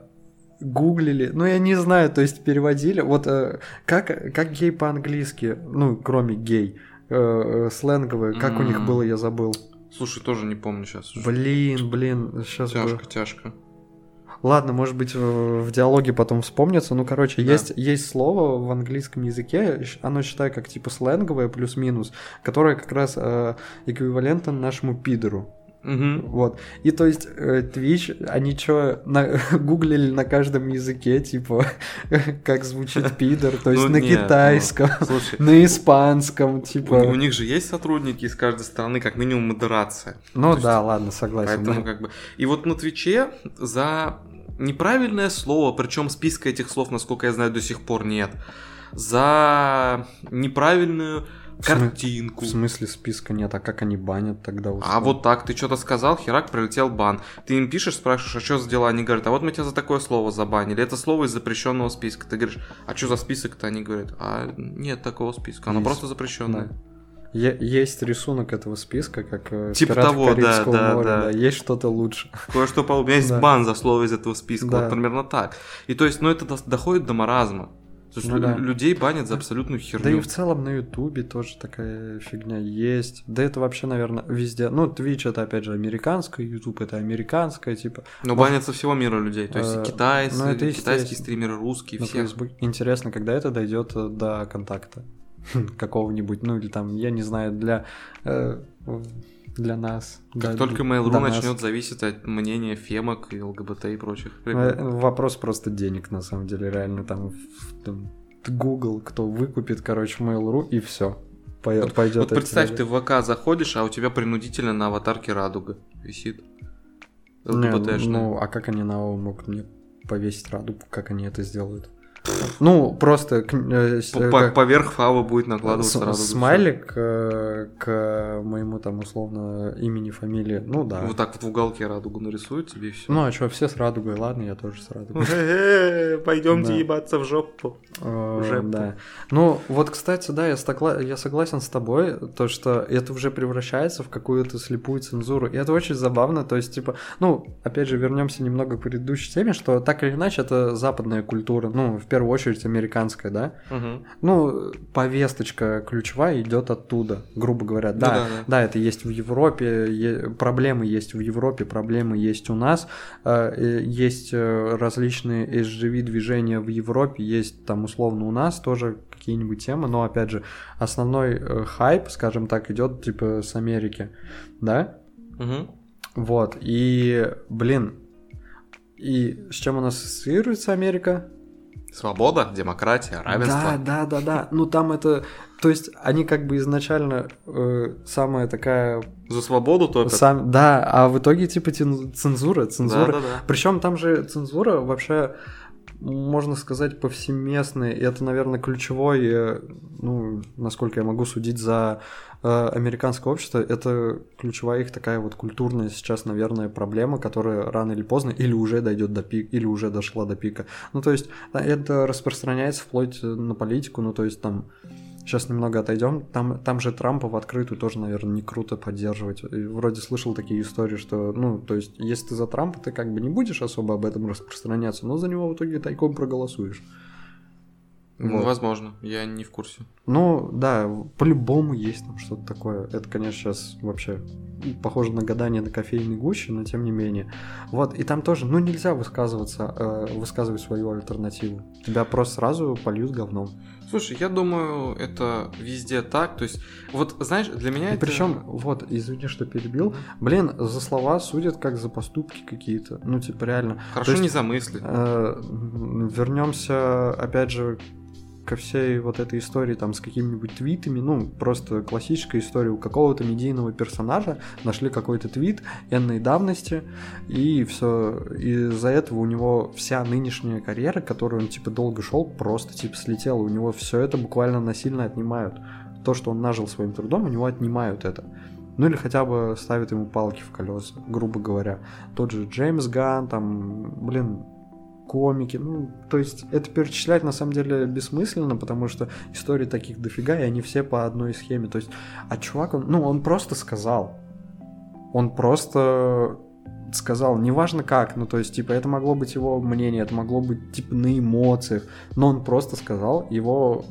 гуглили, ну я не знаю, то есть переводили, вот э, как, как гей по-английски, ну кроме гей, э, сленговые, как mm. у них было, я забыл. Слушай, тоже не помню сейчас. Уже. Блин, блин, сейчас... Тяжко, бы... тяжко. Ладно, может быть, в диалоге потом вспомнится. Ну, короче, да. есть, есть слово в английском языке, оно, считай, как типа сленговое плюс-минус, которое как раз э, эквивалентно нашему пидору. Угу. Вот. И то есть Twitch, они что, на... гуглили на каждом языке, типа, как звучит пидор, то есть ну, на нет, китайском, ну, слушай, на испанском, типа. У, у них же есть сотрудники из каждой страны, как минимум модерация. Ну то да, есть... ладно, согласен. Поэтому, да. Как бы... И вот на Твиче за неправильное слово, причем списка этих слов, насколько я знаю, до сих пор нет, за неправильную... картинку. В смысле списка нет, а как они банят тогда? Условно? А вот так, ты что-то сказал, херак, прилетел бан. Ты им пишешь, спрашиваешь, а что за дела? Они говорят, а вот мы тебя за такое слово забанили. Это слово из запрещенного списка. Ты говоришь, а что за список-то? Они говорят, а нет такого списка, оно есть. Просто запрещенное. Да. Е- есть рисунок этого списка, как типа того, да, да, моря, да. Да, есть что-то лучше. Кое-что по... У меня есть да. бан за слово из этого списка, да. Вот примерно так. И то есть, ну это доходит до маразма. То есть ну, да. людей банят за абсолютную херню. Да и в целом на Ютубе тоже такая фигня есть. Да это вообще, наверное, везде. Ну, Twitch это, опять же, американское, Ютуб это американское, типа. Но может... банят со всего мира людей. То есть э... китайцы, ну, китайские стримеры, русские, все. Интересно, когда это дойдет до контакта какого-нибудь, ну или там, я не знаю, для... Э... Для нас. Как да, только Mail.ru начнет нас. Зависеть от мнения фемок и ЛГБТ и прочих. Вопрос просто денег, на самом деле, реально. Там, там Google, кто выкупит, короче, Mail.ru и все. Пойдет. Вот, вот представь, ты в ВК заходишь, а у тебя принудительно на аватарке радуга висит. эл гэ бэ тэ-шные. Ну, а как они на ООО могут мне повесить раду, как они это сделают? Ну, просто... Поверх фава будет накладываться раду. Смайлик к моему там условно имени, фамилии, ну да. Вот так вот в уголке радугу нарисуют тебе и все. Ну, а что, все с радугой, ладно, я тоже с радугой. Пойдемте ебаться в жопу. Да. Ну, вот, кстати, да, я согласен с тобой, то, что это уже превращается в какую-то слепую цензуру. И это очень забавно, то есть, типа, ну, опять же, вернемся немного к предыдущей теме, что так или иначе это западная культура, ну, в В первую очередь американская, да? Угу. Ну, повесточка ключевая идет оттуда, грубо говоря. Да, да, да, да. да, это есть в Европе, е- проблемы есть в Европе, проблемы есть у нас, э- есть различные эс джи ви-движения в Европе, есть там условно у нас тоже какие-нибудь темы, но опять же, основной э- хайп, скажем так, идет типа с Америки, да? Угу. Вот, и, блин, и с чем у нас ассоциируется Америка? Свобода, демократия, равенство. Да, да, да, да. Ну там это... То есть они как бы изначально э, самая такая... За свободу топят. Сам... Да, а в итоге типа цензура, цензура. Да, да, да. Причем там же цензура вообще, можно сказать, повсеместная. И это, наверное, ключевой, ну, насколько я могу судить за э, американское общество, это ключевая их такая вот культурная сейчас, наверное, проблема, которая рано или поздно или уже дойдет до пика, или уже дошла до пика. Ну, то есть это распространяется вплоть на политику, ну, то есть там... Сейчас немного отойдем. Там, там же Трампа в открытую тоже, наверное, не круто поддерживать. И вроде слышал такие истории, что, ну, то есть, если ты за Трампа, ты как бы не будешь особо об этом распространяться, но за него в итоге тайком проголосуешь. Ну, вот. Возможно, я не в курсе. Ну, да, по-любому есть там что-то такое. Это, конечно, сейчас вообще похоже на гадание на кофейной гуще, но тем не менее. Вот, и там тоже, ну, нельзя высказываться, э, высказывать свою альтернативу. Тебя просто сразу польют говном. Слушай, я думаю, это везде так, то есть, вот, знаешь, для меня и это... Причем, вот, извини, что перебил, блин, за слова судят как за поступки какие-то, ну, типа, реально. Хорошо, есть, не за мысли. Э, вернемся, опять же, ко всей вот этой истории там с какими-нибудь твитами, ну, просто классическая история, у какого-то медийного персонажа нашли какой-то твит энной давности, и все, из-за этого у него вся нынешняя карьера, которую он, типа, долго шел, просто, типа, слетела, у него все это буквально насильно отнимают. То, что он нажил своим трудом, у него отнимают это. Ну, или хотя бы ставят ему палки в колеса, грубо говоря. Тот же Джеймс Ганн, там, блин, комики, ну, то есть это перечислять на самом деле бессмысленно, потому что истории таких дофига, и они все по одной схеме, то есть, а чувак, он, ну, он просто сказал, он просто сказал, неважно как, ну, то есть, типа, это могло быть его мнение, это могло быть, типа, на эмоциях, но он просто сказал, его,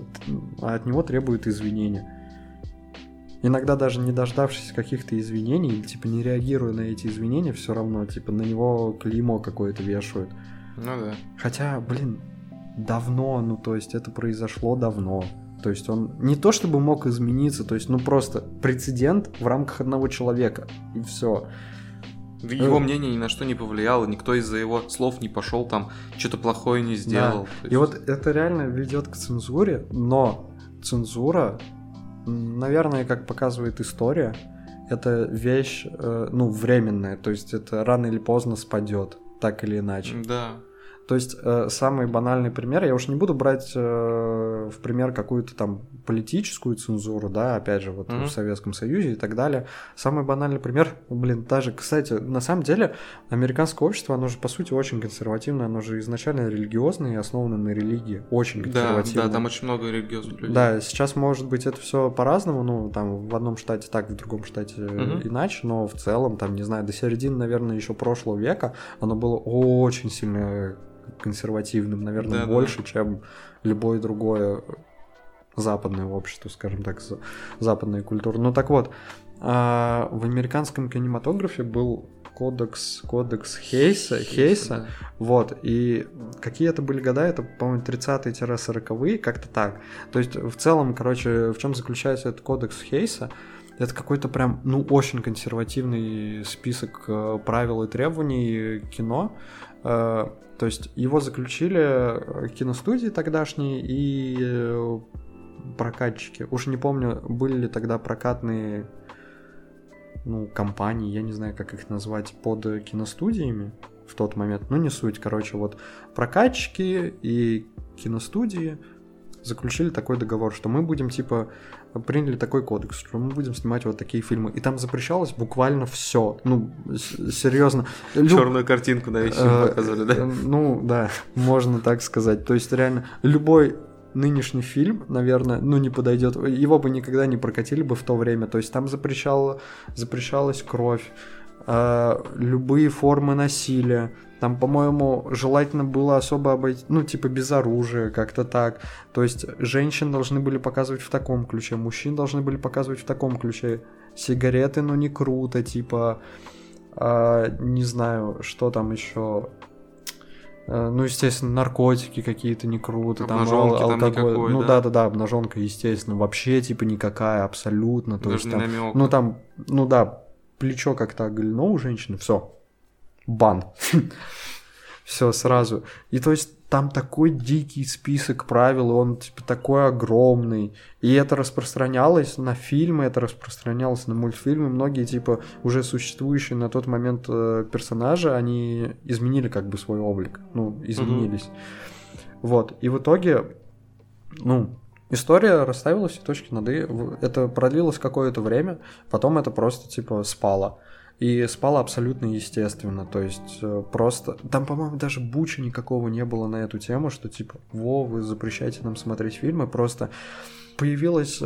от него требуют извинения. Иногда даже не дождавшись каких-то извинений, или, типа, не реагируя на эти извинения, все равно, типа, на него клеймо какое-то вешают. Ну да. Хотя, блин, давно, ну то есть это произошло давно. То есть он не то чтобы мог измениться, то есть ну просто прецедент в рамках одного человека, и все. Его мнение ни на что не повлияло, никто из-за его слов не пошел там, что-то плохое не сделал. Да. Есть... И вот это реально ведет к цензуре, но цензура, наверное, как показывает история, это вещь, ну, временная, то есть это рано или поздно спадет. Так или иначе. Да. То есть э, самый банальный пример, я уж не буду брать э, в пример какую-то там политическую цензуру, да, опять же, вот mm-hmm. в Советском Союзе и так далее. Самый банальный пример, блин, даже, кстати, на самом деле, американское общество, оно же, по сути, очень консервативное, оно же изначально религиозное и основано на религии, очень консервативное. Да, да, там очень много религиозных людей. Да, сейчас, может быть, это все по-разному, ну, там, в одном штате так, в другом штате mm-hmm. иначе, но в целом, там, не знаю, до середины, наверное, еще прошлого века оно было очень сильно... консервативным, наверное, да, больше, да. чем любое другое западное общество, скажем так, западная культура. Ну так вот, в американском кинематографе был кодекс, кодекс Хейса, Хейса, Хейса да. вот, и какие это были года, это, по-моему, тридцатые-сороковые, как-то так. То есть, в целом, короче, в чем заключается этот кодекс Хейса? Это какой-то прям, ну, очень консервативный список э, правил и требований кино. Э, то есть его заключили киностудии тогдашние и прокатчики. Уж не помню, были ли тогда прокатные ну, компаний, я не знаю, как их назвать, под киностудиями в тот момент, ну, не суть, короче, вот прокатчики и киностудии заключили такой договор, что мы будем, типа, приняли такой кодекс, что мы будем снимать вот такие фильмы. И там запрещалось буквально все. Ну, с- серьезно. Люб... Черную картинку, да, еще а, показывали, да? Ну, да, можно так сказать. То есть, реально, любой нынешний фильм, наверное, ну, не подойдет. Его бы никогда не прокатили бы в то время. То есть, там запрещало, запрещалась кровь, а, любые формы насилия. Там, по-моему, желательно было особо обойти, ну, типа, без оружия, как-то так. То есть, женщин должны были показывать в таком ключе, мужчин должны были показывать в таком ключе. Сигареты, ну, не круто, типа, э, не знаю, что там еще. Э, ну, естественно, наркотики какие-то не круто. Обнажёнки там, алкоголь, там никакой, ну, да-да-да, обнажёнка, естественно, вообще, типа, никакая, абсолютно. То даже есть, там, намёк. Ну, там, ну, да, плечо как-то оголено у женщины, все. Бан. Все сразу. И то есть там такой дикий список правил, он типа такой огромный. И это распространялось на фильмы, это распространялось на мультфильмы. Многие типа уже существующие на тот момент э, персонажи, они изменили как бы свой облик. Ну, изменились. Mm-hmm. Вот. И в итоге, ну... История расставила все точки над «и». Это продлилось какое-то время, потом это просто, типа, спало. И спало абсолютно естественно, то есть просто... Там, по-моему, даже бучи никакого не было на эту тему, что, типа, во, вы запрещаете нам смотреть фильмы, просто... Появилось,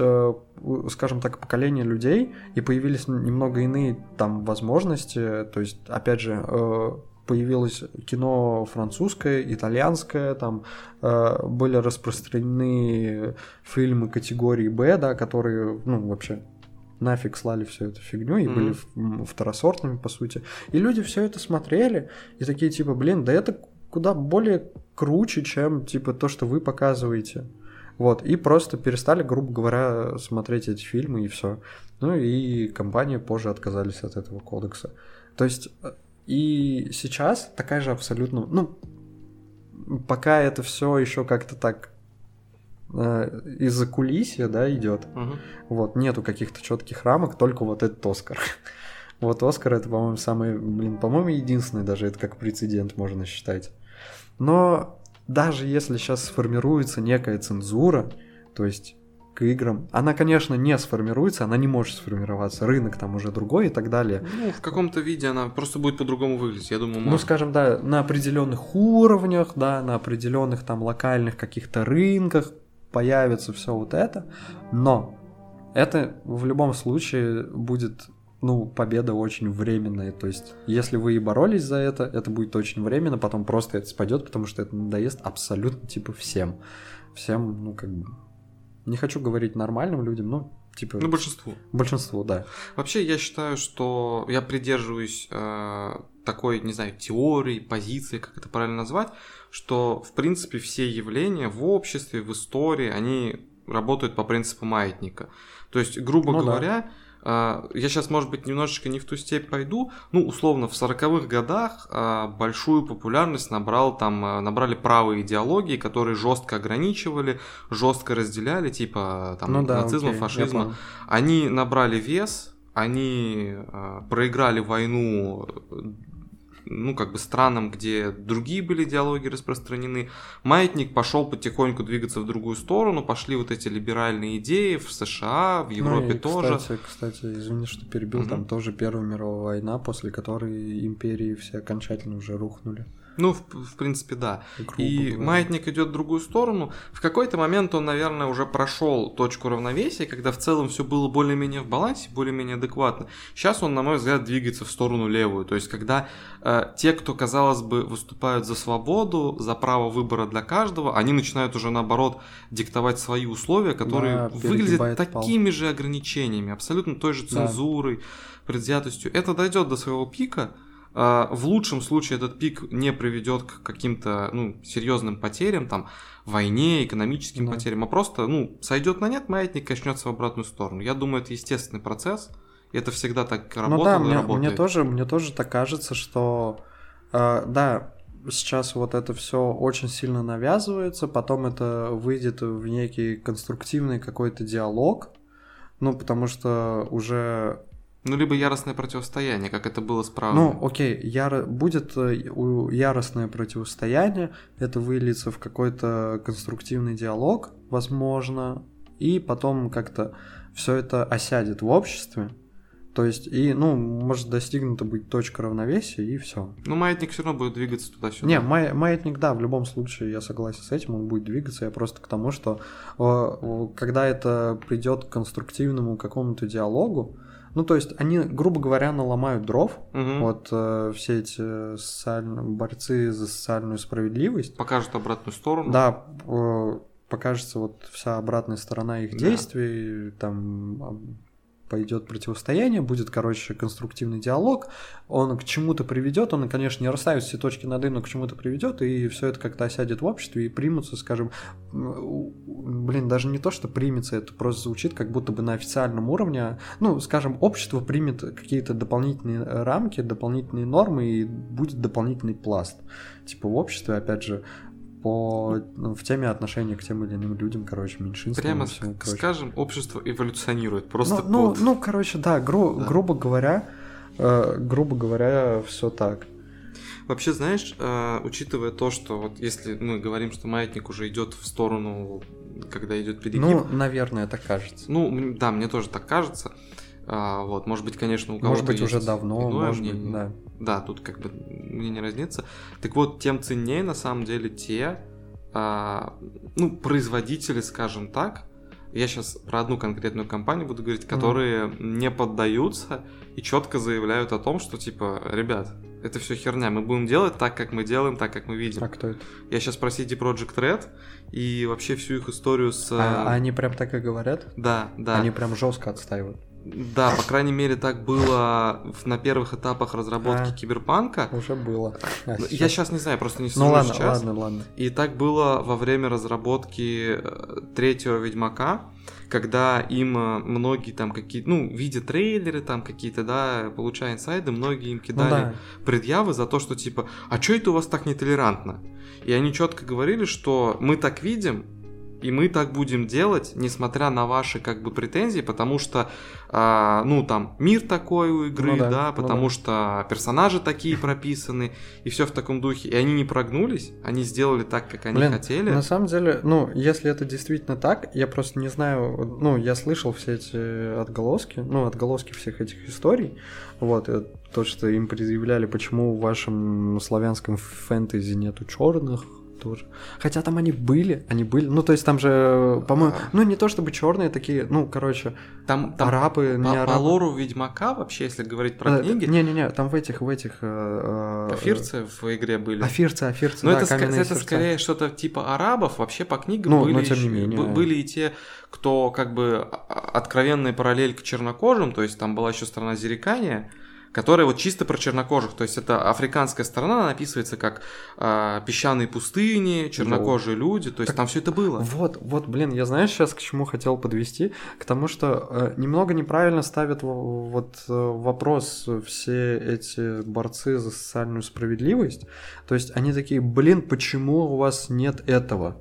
скажем так, поколение людей, и появились немного иные там возможности, то есть, опять же... Появилось кино французское, итальянское, там э, были распространены фильмы категории Б, да, которые, ну, вообще нафиг слали всю эту фигню и mm-hmm. были в, второсортными, по сути. И люди все это смотрели, и такие, типа, блин, да это куда более круче, чем, типа, то, что вы показываете. Вот, и просто перестали, грубо говоря, смотреть эти фильмы, и все. Ну, и компании позже отказались от этого кодекса. То есть... И сейчас такая же абсолютно... Ну, пока это все еще как-то так э, из-за кулисья, да, идет. Угу. Вот, нету каких-то четких рамок, только вот этот Оскар. Вот Оскар — это, по-моему, самый... Блин, по-моему, единственный даже, это как прецедент можно считать. Но даже если сейчас сформируется некая цензура, то есть... к играм. Она, конечно, не сформируется, она не может сформироваться. Рынок там уже другой и так далее. Ну, в каком-то виде она просто будет по-другому выглядеть, я думаю. Может. Ну, скажем, да, на определенных уровнях, да, на определенных там локальных каких-то рынках появится все вот это, но это в любом случае будет, ну, победа очень временная. То есть, если вы и боролись за это, это будет очень временно, потом просто это спадет, потому что это надоест абсолютно, типа, всем. Всем, ну, как бы... Не хочу говорить нормальным людям, но типа... Ну, большинству. Большинству, да. Вообще, я считаю, что я придерживаюсь э, такой, не знаю, теории, позиции, как это правильно назвать, что, в принципе, все явления в обществе, в истории, они работают по принципу маятника. То есть, грубо ну, говоря... Да. Я сейчас, может быть, немножечко не в ту степь пойду. Ну, условно, в сороковых годах большую популярность набрал, там, набрали правые идеологии, которые жестко ограничивали, жестко разделяли, типа там, ну, да, нацизма, окей, фашизма. Они набрали вес, они проиграли войну, ну, как бы странам, где другие были идеологии распространены. Маятник пошел потихоньку двигаться в другую сторону, пошли вот эти либеральные идеи в США, в Европе ну и, тоже. Кстати, кстати, извини, что перебил, угу. Там тоже Первая мировая война, после которой империи все окончательно уже рухнули. Ну, в, в принципе, да. Группа, и да. Маятник идет в другую сторону. В какой-то момент он, наверное, уже прошел точку равновесия, когда в целом все было более-менее в балансе, более-менее адекватно. Сейчас он, на мой взгляд, двигается в сторону левую. То есть, когда э, те, кто, казалось бы, выступают за свободу, за право выбора для каждого, они начинают уже, наоборот, диктовать свои условия, которые да, выглядят такими пал. же ограничениями, абсолютно той же цензурой, да. предвзятостью. Это дойдет до своего пика. В лучшем случае этот пик не приведет к каким-то, ну, серьезным потерям, там, войне, экономическим да. потерям, а просто, ну, сойдет на нет, маятник качнется в обратную сторону. Я думаю, это естественный процесс, и это всегда так работало ну да, и мне, работает. Мне тоже, мне тоже так кажется, что, э, да, сейчас вот это все очень сильно навязывается, потом это выйдет в некий конструктивный какой-то диалог, ну, потому что уже... Ну, либо яростное противостояние, как это было справа. Ну, окей, яро... будет яростное противостояние, это выльется в какой-то конструктивный диалог, возможно, и потом как-то все это осядет в обществе. То есть, и, ну, может достигнута быть точка равновесия, и все. Ну, маятник все равно будет двигаться туда-сюда. Не, май, маятник, да, в любом случае, я согласен с этим, он будет двигаться. Я просто к тому, что когда это придет к конструктивному какому-то диалогу, ну, то есть, они, грубо говоря, наломают дров, угу. вот э, все эти социальные, борцы за социальную справедливость. Покажут обратную сторону. Да, э, покажется вот вся обратная сторона их да. действий, там пойдет противостояние, будет, короче, конструктивный диалог, он к чему-то приведет, он, конечно, не расставит все точки над «и», но к чему-то приведет, и все это как-то осядет в обществе и примутся, скажем, блин, даже не то, что примется, это просто звучит как будто бы на официальном уровне, ну, скажем, общество примет какие-то дополнительные рамки, дополнительные нормы и будет дополнительный пласт. Типа в обществе, опять же, По, ну, в теме отношения к тем или иным людям, короче, меньшинствам. Прямо всему, короче. Скажем, общество эволюционирует просто ну, под... Ну, ну короче, да, гру- да. грубо говоря, э, грубо говоря, все так. Вообще, знаешь, э, учитывая то, что вот если мы говорим, что маятник уже идет в сторону, когда идет перегиб... Ну, наверное, так кажется. Ну, да, мне тоже так кажется. А, вот, может быть, конечно, у кого-то Может быть, есть уже давно, может мнение. быть, да. Да, тут как бы мне не разнится. Так вот, тем ценнее, на самом деле, те, а, ну, производители, скажем так, я сейчас про одну конкретную компанию буду говорить, которые mm. не поддаются и четко заявляют о том, что, типа, ребят, это все херня, мы будем делать так, как мы делаем, так, как мы видим. А кто это? Я сейчас про си ди Projekt Red и вообще всю их историю с... А, а они прям так и говорят? Да, да. Они прям жестко отстаивают. Да, по крайней мере, так было на первых этапах разработки а, Киберпанка. Уже было. А сейчас... Я сейчас не знаю, просто не сижу ну, ладно, сейчас. Ладно, ладно. И так было во время разработки третьего Ведьмака, когда им многие там какие-то, ну, видя трейлеры там какие-то, да, получая инсайды, многие им кидали ну, да. предъявы за то, что типа, а чё это у вас так нетолерантно? И они четко говорили, что мы так видим, и мы так будем делать, несмотря на ваши как бы претензии, потому что, э, ну, там, мир такой у игры, ну, да, да, потому ну, что да. персонажи такие прописаны, и все в таком духе. И они не прогнулись, они сделали так, как они Блин, хотели. На самом деле, ну, если это действительно так, я просто не знаю, ну, я слышал все эти отголоски, ну, отголоски всех этих историй, вот, то, что им предъявляли, почему в вашем славянском фэнтези нету черных, тоже. Хотя там они были, они были. Ну, то есть там же, по-моему, а... ну не то чтобы черные такие, ну, короче, там, там арабы, не по, арабы. По лору Ведьмака вообще, если говорить про а, книги... Не-не-не, там в этих, в этих... Э, э, афирцы в игре были. Афирцы, афирцы, но да, это, каменные сердца. Это скорее что-то типа арабов, вообще по книгам ну, были, но, тем не менее, б- были и те, кто как бы откровенная параллель к чернокожим, то есть там была еще страна Зерикания, которая вот чисто про чернокожих, то есть это африканская сторона, она описывается как э, песчаные пустыни, чернокожие ну, люди, то есть так, там все это было. Вот, вот, блин, я знаешь сейчас к чему хотел подвести, к тому, что э, немного неправильно ставят вот вопрос все эти борцы за социальную справедливость, то есть они такие, блин, почему у вас нет этого?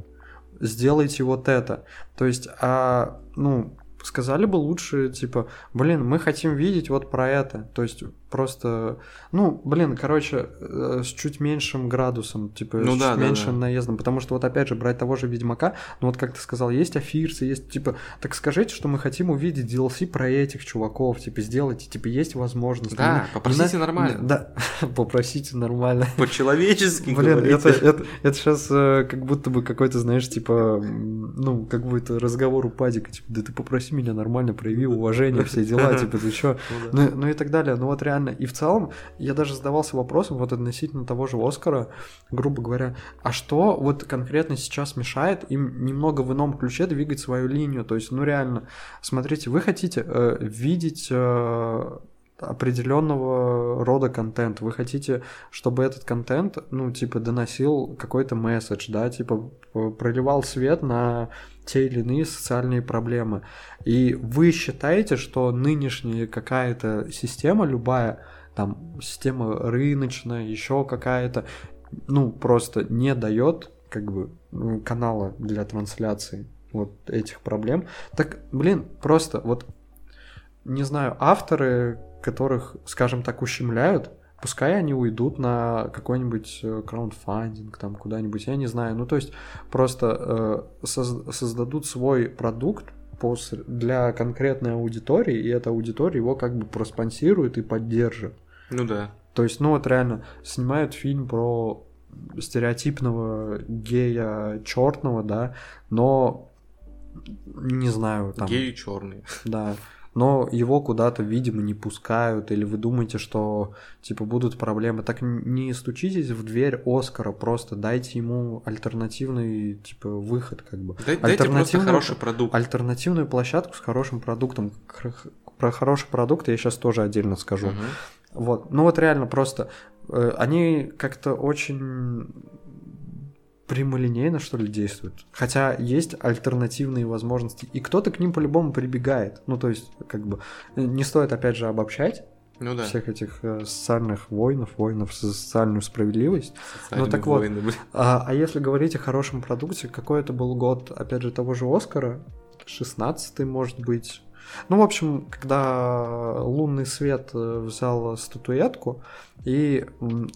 Сделайте вот это. То есть, а, ну... сказали бы лучше, типа, блин, мы хотим видеть вот про это, то есть просто, ну, блин, короче, с чуть меньшим градусом, типа, ну, с да, чуть да, меньшим да. наездом, потому что вот опять же брать того же Ведьмака, ну вот как ты сказал, есть афирцы, есть, типа, так скажите, что мы хотим увидеть ди эл си про этих чуваков, типа, сделайте, типа, есть возможность. Да, ну, попросите на... нормально. Да, попросите нормально. По-человечески Блин, это, это, это сейчас как будто бы какой-то, знаешь, типа, ну, как будто разговор у Падика, типа, да ты попроси меня нормально, прояви уважение, все дела, типа, ты чё? Ну, ну и так далее. Ну вот реально. И в целом, я даже задавался вопросом вот относительно того же Оскара, грубо говоря, а что вот конкретно сейчас мешает им немного в ином ключе двигать свою линию? То есть, ну реально, смотрите, вы хотите э, видеть... Э, определенного рода контент. Вы хотите, чтобы этот контент, ну, типа, доносил какой-то месседж, да, типа, проливал свет на те или иные социальные проблемы. И вы считаете, что нынешняя какая-то система, любая, там, система рыночная, еще какая-то, ну, просто не дает, как бы, канала для трансляции вот этих проблем. Так, блин, просто вот не знаю, авторы, которых, скажем так, ущемляют, пускай они уйдут на какой-нибудь краундфандинг, там куда-нибудь, я не знаю. Ну, то есть просто э, соз- создадут свой продукт пос- для конкретной аудитории, и эта аудитория его как бы проспонсирует и поддержит. Ну да. То есть, ну вот реально, снимают фильм про стереотипного гея черного, да, но не знаю, там... Геи черные. Да. Но его куда-то, видимо, не пускают, или вы думаете, что, типа, будут проблемы. Так не стучитесь в дверь Оскара, просто дайте ему альтернативный, типа, выход, как бы. Дайте, дайте просто хороший продукт. Альтернативную площадку с хорошим продуктом. Про хороший продукт я сейчас тоже отдельно скажу. Угу. Вот. Ну вот реально просто э, они как-то очень... прямолинейно, что ли, действуют. Хотя есть альтернативные возможности. И кто-то к ним по-любому прибегает. Ну, то есть, как бы, не стоит, опять же, обобщать ну, да. всех этих э, социальных воинов, воинов за социальную справедливость. Социальные ну, так войны, вот, а, а если говорить о хорошем продукте, какой это был год, опять же, того же Оскара, шестнадцатый, может быть. Ну, в общем, когда «Лунный свет» взял статуэтку, и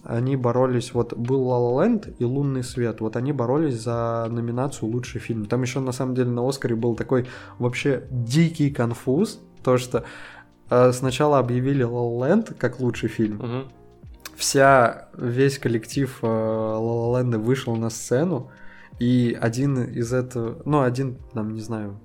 они боролись, вот был «Ла Ла Ленд» и «Лунный свет», вот они боролись за номинацию «Лучший фильм». Там еще на самом деле на «Оскаре» был такой вообще дикий конфуз, то что э, сначала объявили «Ла Ла Ленд» как лучший фильм, угу. Вся, весь коллектив э, «Ла Ла Ленда» вышел на сцену, и один из этого, ну, один, там, не знаю...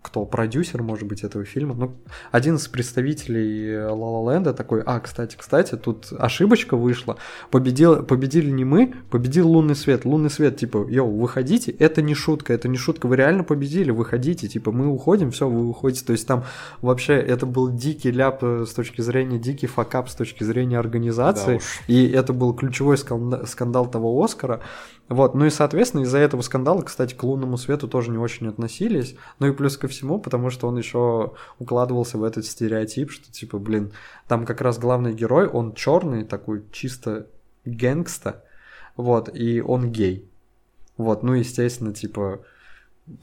кто продюсер, может быть, этого фильма. Ну, один из представителей «Ла Ла Ленда» такой, а, кстати, кстати, тут ошибочка вышла, победил, победили не мы, победил «Лунный свет». «Лунный свет», типа, йоу, выходите, это не шутка, это не шутка, вы реально победили, выходите, типа, мы уходим, все, вы уходите. То есть там вообще это был дикий ляп с точки зрения, дикий факап с точки зрения организации, да и это был ключевой скандал, скандал того «Оскара». Вот, ну и, соответственно, из-за этого скандала, кстати, к «Лунному свету» тоже не очень относились, ну и плюс ко всему, потому что он еще укладывался в этот стереотип, что, типа, блин, там как раз главный герой, он черный, такой чисто гэнгста, вот, и он гей, вот, ну, естественно, типа,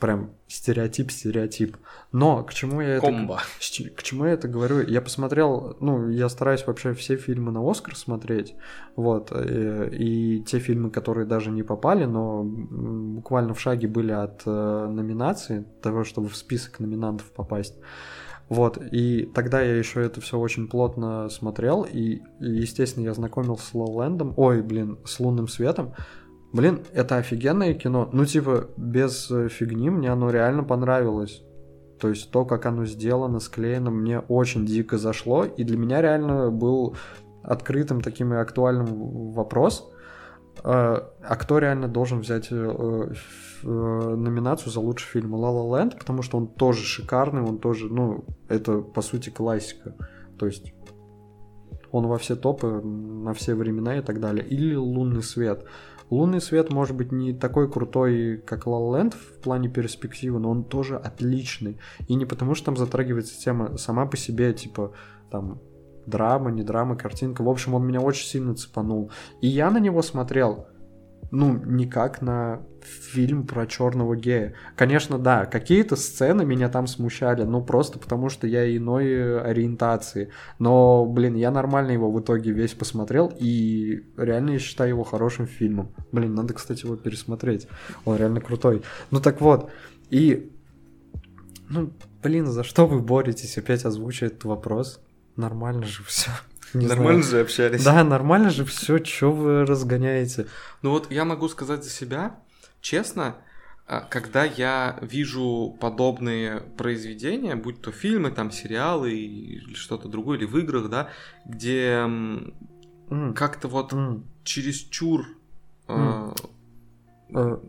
прям стереотип-стереотип, но к чему я Комбо. это... К чему я это говорю? Я посмотрел, ну, я стараюсь вообще все фильмы на «Оскар» смотреть, вот, и, и те фильмы, которые даже не попали, но буквально в шаге были от э, номинации, того, чтобы в список номинантов попасть, вот, и тогда я еще это все очень плотно смотрел, и, и естественно, я знакомился с «Ла Ла Лэндом», ой, блин, с «Лунным светом», блин, это офигенное кино. Ну, типа, без фигни мне оно реально понравилось. То есть то, как оно сделано, склеено, мне очень дико зашло. И для меня реально был открытым таким и актуальным вопрос, а кто реально должен взять номинацию за лучший фильм «Ла Ла Ленд», потому что он тоже шикарный, он тоже, ну, это, по сути, классика. То есть... он во все топы, на все времена и так далее. Или «Лунный свет». «Лунный свет» может быть не такой крутой, как «Ла Ла Ленд» в плане перспективы, но он тоже отличный. И не потому, что там затрагивается тема сама по себе, типа, там, драма, не драма, картинка. В общем, он меня очень сильно цепанул. И я на него смотрел, ну, не как на фильм про черного гея. Конечно, да, какие-то сцены меня там смущали, ну, просто потому, что я иной ориентации. Но, блин, я нормально его в итоге весь посмотрел, и реально я считаю его хорошим фильмом. Блин, надо, кстати, его пересмотреть. Он реально крутой. Ну, так вот, и... ну, блин, за что вы боретесь? Опять озвучу этот вопрос. Нормально же все. Не нормально знаю. же общались. Да, нормально же все, что вы разгоняете. Ну вот я могу сказать за себя, честно, когда я вижу подобные произведения, будь то фильмы, там, сериалы или что-то другое, или в играх, да, где mm. как-то вот mm. чересчур... Mm. Э-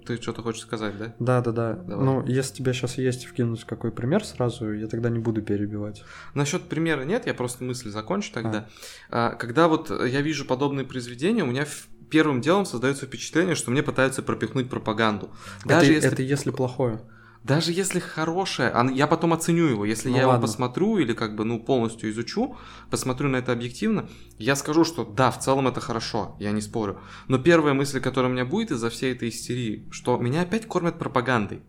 Ты что-то хочешь сказать, да? Да, да, да. Давай. Ну, если тебе сейчас есть вкинуть какой пример сразу, я тогда не буду перебивать. Насчет примера нет, я просто мысль закончу тогда. А. Когда вот я вижу подобные произведения, у меня первым делом создается впечатление, что мне пытаются пропихнуть пропаганду. Даже это, если... это если плохое. Даже если хорошее, я потом оценю его. Если ну, я ладно. его посмотрю или как бы ну полностью изучу, посмотрю на это объективно, я скажу, что да, в целом это хорошо, я не спорю. Но первая мысль, которая у меня будет из-за всей этой истерии, что меня опять кормят пропагандой.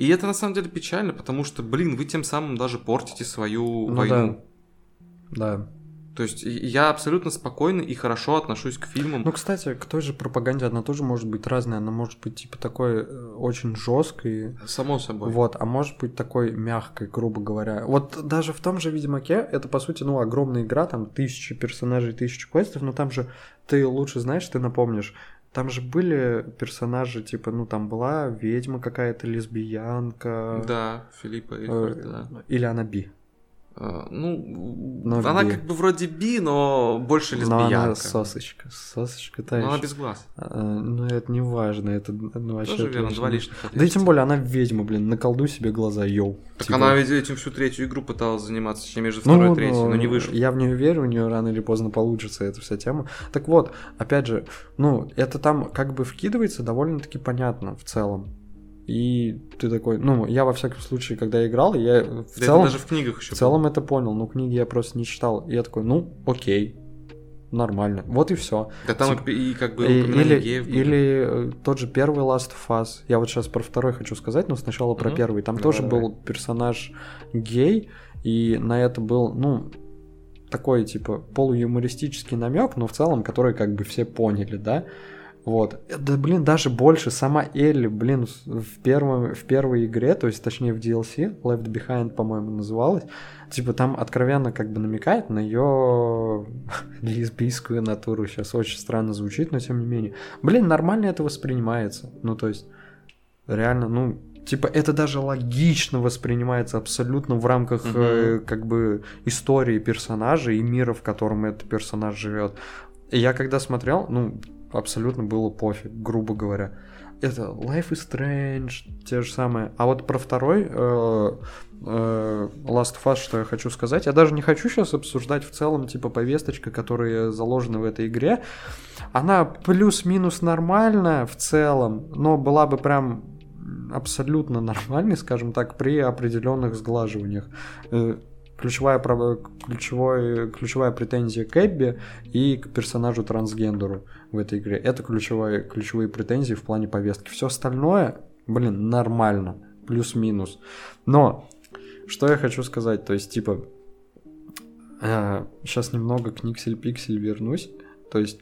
И это на самом деле печально, потому что, блин, вы тем самым даже портите свою ну, войну. Да. да. То есть я абсолютно спокойно и хорошо отношусь к фильмам. Ну, кстати, к той же пропаганде она тоже может быть разная. Она может быть, типа, такой очень жесткой. Само собой. Вот, а может быть такой мягкой, грубо говоря. Вот даже в том же Ведьмаке это, по сути, ну, огромная игра, там, тысячи персонажей, тысячи квестов, но там же, ты лучше знаешь, ты напомнишь, там же были персонажи, типа, ну, там была ведьма какая-то, лесбиянка. Да, Филиппа Эйхард, да. Или она би. Ну, но она би. Как бы вроде би, но больше лесбиянка. Но она сосочка, сосочка та еще. Но она без глаз. А, ну, это не важно, это ну, вообще... Тоже верно, два лишних отличия. Да и тем более, она ведьма, блин, наколдуй себе глаза, йоу. Так типа... она ведь этим всю третью игру пыталась заниматься, чем между второй ну, и третьей, но, но не вышло. Я в нее верю, у нее рано или поздно получится эта вся тема. Так вот, опять же, ну, это там как бы вкидывается довольно-таки понятно в целом. И ты такой, ну, я во всяком случае, когда играл, я в да целом... даже в книгах еще. В целом было. Это понял, но книги я просто не читал. И я такой, ну, окей, нормально, вот и все. Да там Тип... и как бы... И, или, или тот же первый Last of Us. Я вот сейчас про второй хочу сказать, но сначала про mm-hmm. первый. Там давай, тоже давай. Был персонаж гей, и на это был, ну... такой, типа, полуюмористический намек, но в целом, который как бы все поняли, да? Вот. Да, блин, даже больше. Сама Элли, блин, в, первом, в первой игре, то есть, точнее, в ди эл си, Left Behind, по-моему, называлась, типа, там откровенно как бы намекает на ее лесбийскую натуру. Сейчас очень странно звучит, но тем не менее. Блин, нормально это воспринимается. Ну, то есть, реально, ну... Типа, это даже логично воспринимается абсолютно в рамках, угу. э, как бы, истории персонажа и мира, в котором этот персонаж живет. И я когда смотрел, ну, абсолютно было пофиг, грубо говоря. Это Life is Strange, те же самые. А вот про второй э, э, Last of Us, что я хочу сказать, я даже не хочу сейчас обсуждать в целом, типа, повесточка, которая заложена в этой игре. Она плюс-минус нормальная в целом, но была бы прям... абсолютно нормальный, скажем так, при определенных сглаживаниях. Ключевая, ключевой, ключевая претензия к Эбби и к персонажу трансгендеру в этой игре. Это ключевые, ключевые претензии в плане повестки. Все остальное, блин, нормально. Плюс-минус. Но, что я хочу сказать, то есть, типа, э, сейчас немного к Никсель-Пиксель вернусь. То есть...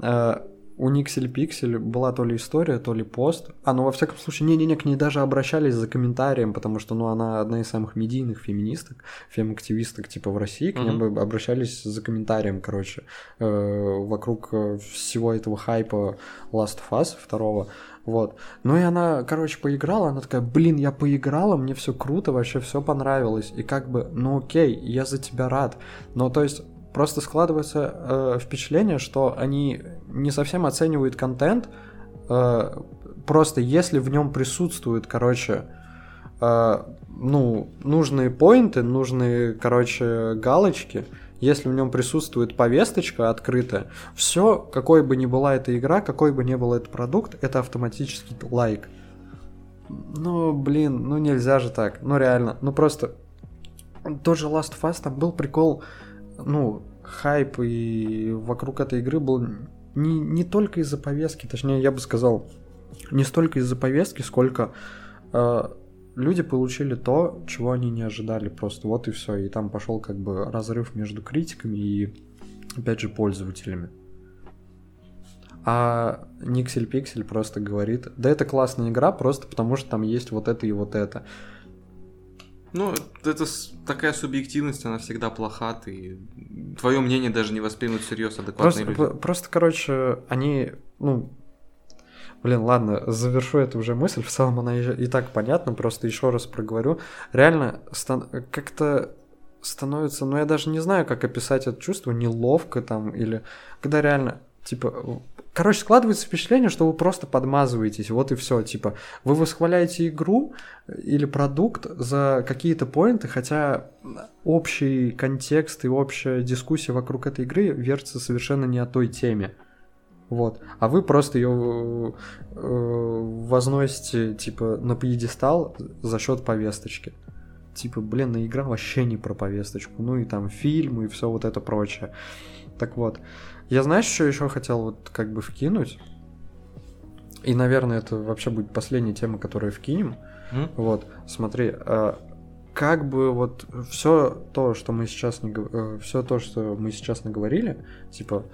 Э, у Никсель Пиксель была то ли история, то ли пост. А, ну, во всяком случае, не-не-не, к ней даже обращались за комментарием, потому что, ну, она одна из самых медийных феминисток, фем-активисток, типа, в России. К ней mm-hmm. обращались за комментарием, короче, э- вокруг всего этого хайпа Last of Us второго. Вот. Ну, и она, короче, поиграла, она такая, блин, я поиграла, мне все круто, вообще все понравилось. И как бы, ну, окей, я за тебя рад. Но, то есть... Просто складывается э, впечатление, что они не совсем оценивают контент, э, просто если в нем присутствуют, короче, э, ну, нужные поинты, нужные, короче, галочки, если в нем присутствует повесточка открытая, все, какой бы ни была эта игра, какой бы ни был этот продукт, это автоматически лайк. Ну, блин, ну нельзя же так, ну реально, ну просто... Тот же Last of Us, там был прикол... Ну, хайп и вокруг этой игры был не, не только из-за повестки, точнее, я бы сказал, не столько из-за повестки, сколько э, люди получили то, чего они не ожидали. Просто вот и все. И там пошел как бы разрыв между критиками и, опять же, пользователями. А Никсель Пиксель просто говорит, да это классная игра, просто потому что там есть вот это и вот это. Ну, это такая субъективность, она всегда плоха, ты... Твое мнение даже не воспримут всерьез адекватные люди. Просто, просто, короче, они, ну... Блин, ладно, завершу эту уже мысль, в целом она и так понятна, просто еще раз проговорю. Реально, стан... как-то становится... Ну, я даже не знаю, как описать это чувство, неловко там, или... Когда реально, типа... Короче, складывается впечатление, что вы просто подмазываетесь, вот и все, типа, вы восхваляете игру или продукт за какие-то поинты, хотя общий контекст и общая дискуссия вокруг этой игры вертится совершенно не о той теме, вот, а вы просто ее э, возносите, типа, на пьедестал за счет повесточки. Типа, блин, игра вообще не про повесточку, ну и там фильмы и все вот это прочее. Так вот, я знаешь, что еще хотел вот как бы вкинуть? И, наверное, это вообще будет последняя тема, которую вкинем. Mm-hmm. Вот, смотри, как бы вот все то, что мы сейчас не, все то, что мы сейчас наговорили, типа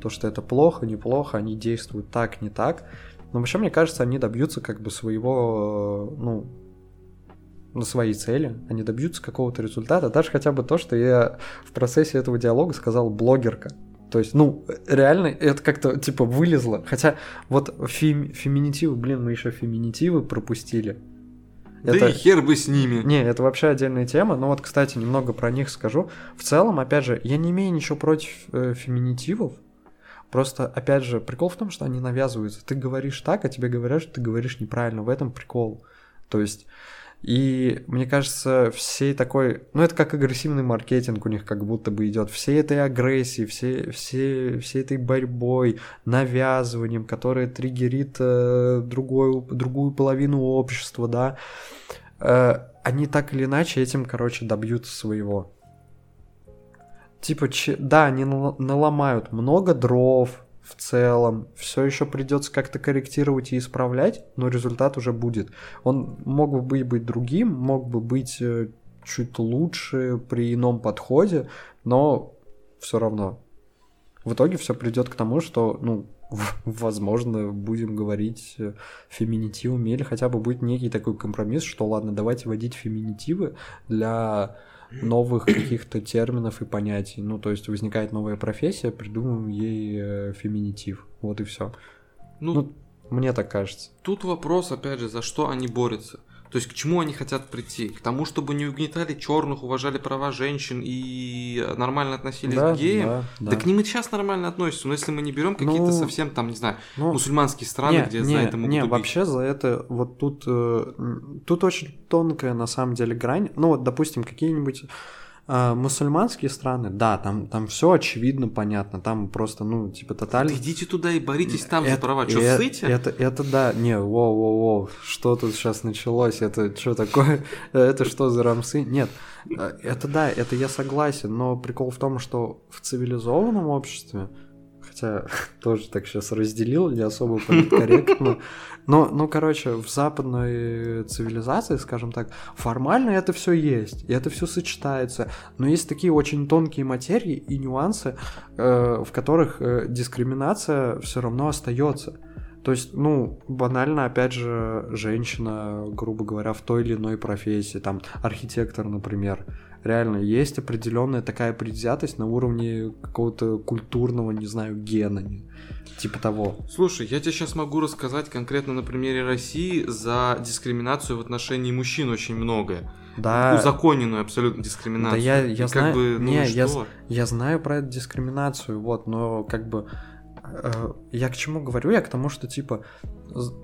то, что это плохо, неплохо, они действуют так, не так. Но вообще, мне кажется, они добьются как бы своего, ну, на свои цели, они добьются какого-то результата, даже хотя бы то, что я в процессе этого диалога сказал блогерка. То есть, ну, реально, это как-то, типа, вылезло. Хотя, вот фем... феминитивы, блин, мы еще феминитивы пропустили. Да это... и хер бы с ними. Не, это вообще отдельная тема. Но вот, кстати, немного про них скажу. В целом, опять же, я не имею ничего против э, феминитивов. Просто, опять же, прикол в том, что они навязываются. Ты говоришь так, а тебе говорят, что ты говоришь неправильно. В этом прикол. То есть... И мне кажется, всей такой... Ну, это как агрессивный маркетинг у них как будто бы идет. Всей этой агрессией, всей, всей, всей этой борьбой, навязыванием, которое триггерит э, другую, другую половину общества, да. Э, они так или иначе этим, короче, добьются своего. Типа, че... да, они наломают много дров в целом, все еще придется как-то корректировать и исправлять, но результат уже будет. Он мог бы быть другим, мог бы быть чуть лучше при ином подходе, но все равно. В итоге все придет к тому, что, ну, возможно, будем говорить феминитивами, или хотя бы будет некий такой компромисс, что ладно, давайте вводить феминитивы для... новых каких-то терминов и понятий. Ну, то есть возникает новая профессия, придумаем ей феминитив. Вот и все. Ну, ну, мне так кажется. Тут вопрос, опять же, за что они борются. То есть к чему они хотят прийти? К тому, чтобы не угнетали черных, уважали права женщин и нормально относились да, к геям. Да, да. да к ним и сейчас нормально относятся, но если мы не берем какие-то ну, совсем там, не знаю, ну, мусульманские страны, не, где не, за это могут не, убить. Не, вообще за это вот тут, э, тут очень тонкая на самом деле грань. Ну вот, допустим, какие-нибудь э, мусульманские страны, да, там, там все очевидно, понятно, там просто, ну, типа тотально. Идите туда и боритесь там это, за права, что э, ссыть? Это, это да, не, воу-воу-воу, что тут сейчас началось, это что такое, это что за рамсы? Нет, это да, это я согласен, но прикол в том, что в цивилизованном обществе, хотя тоже так сейчас разделил, не особо политкорректно, но, ну, короче, в западной цивилизации, скажем так, формально это все есть, и это все сочетается, но есть такие очень тонкие материи и нюансы, э, в которых э, дискриминация все равно остается. То есть, ну, банально, опять же, женщина, грубо говоря, в той или иной профессии, там, архитектор, например, реально есть определенная такая предвзятость на уровне какого-то культурного, не знаю, гена, типа того. Слушай, я тебе сейчас могу рассказать конкретно на примере России за дискриминацию в отношении мужчин очень многое. Да. Узаконенную абсолютно дискриминацию. Да я, я знаю, как бы, ну не, я, я знаю про эту дискриминацию, вот, но как бы... Я к чему говорю? Я к тому, что, типа,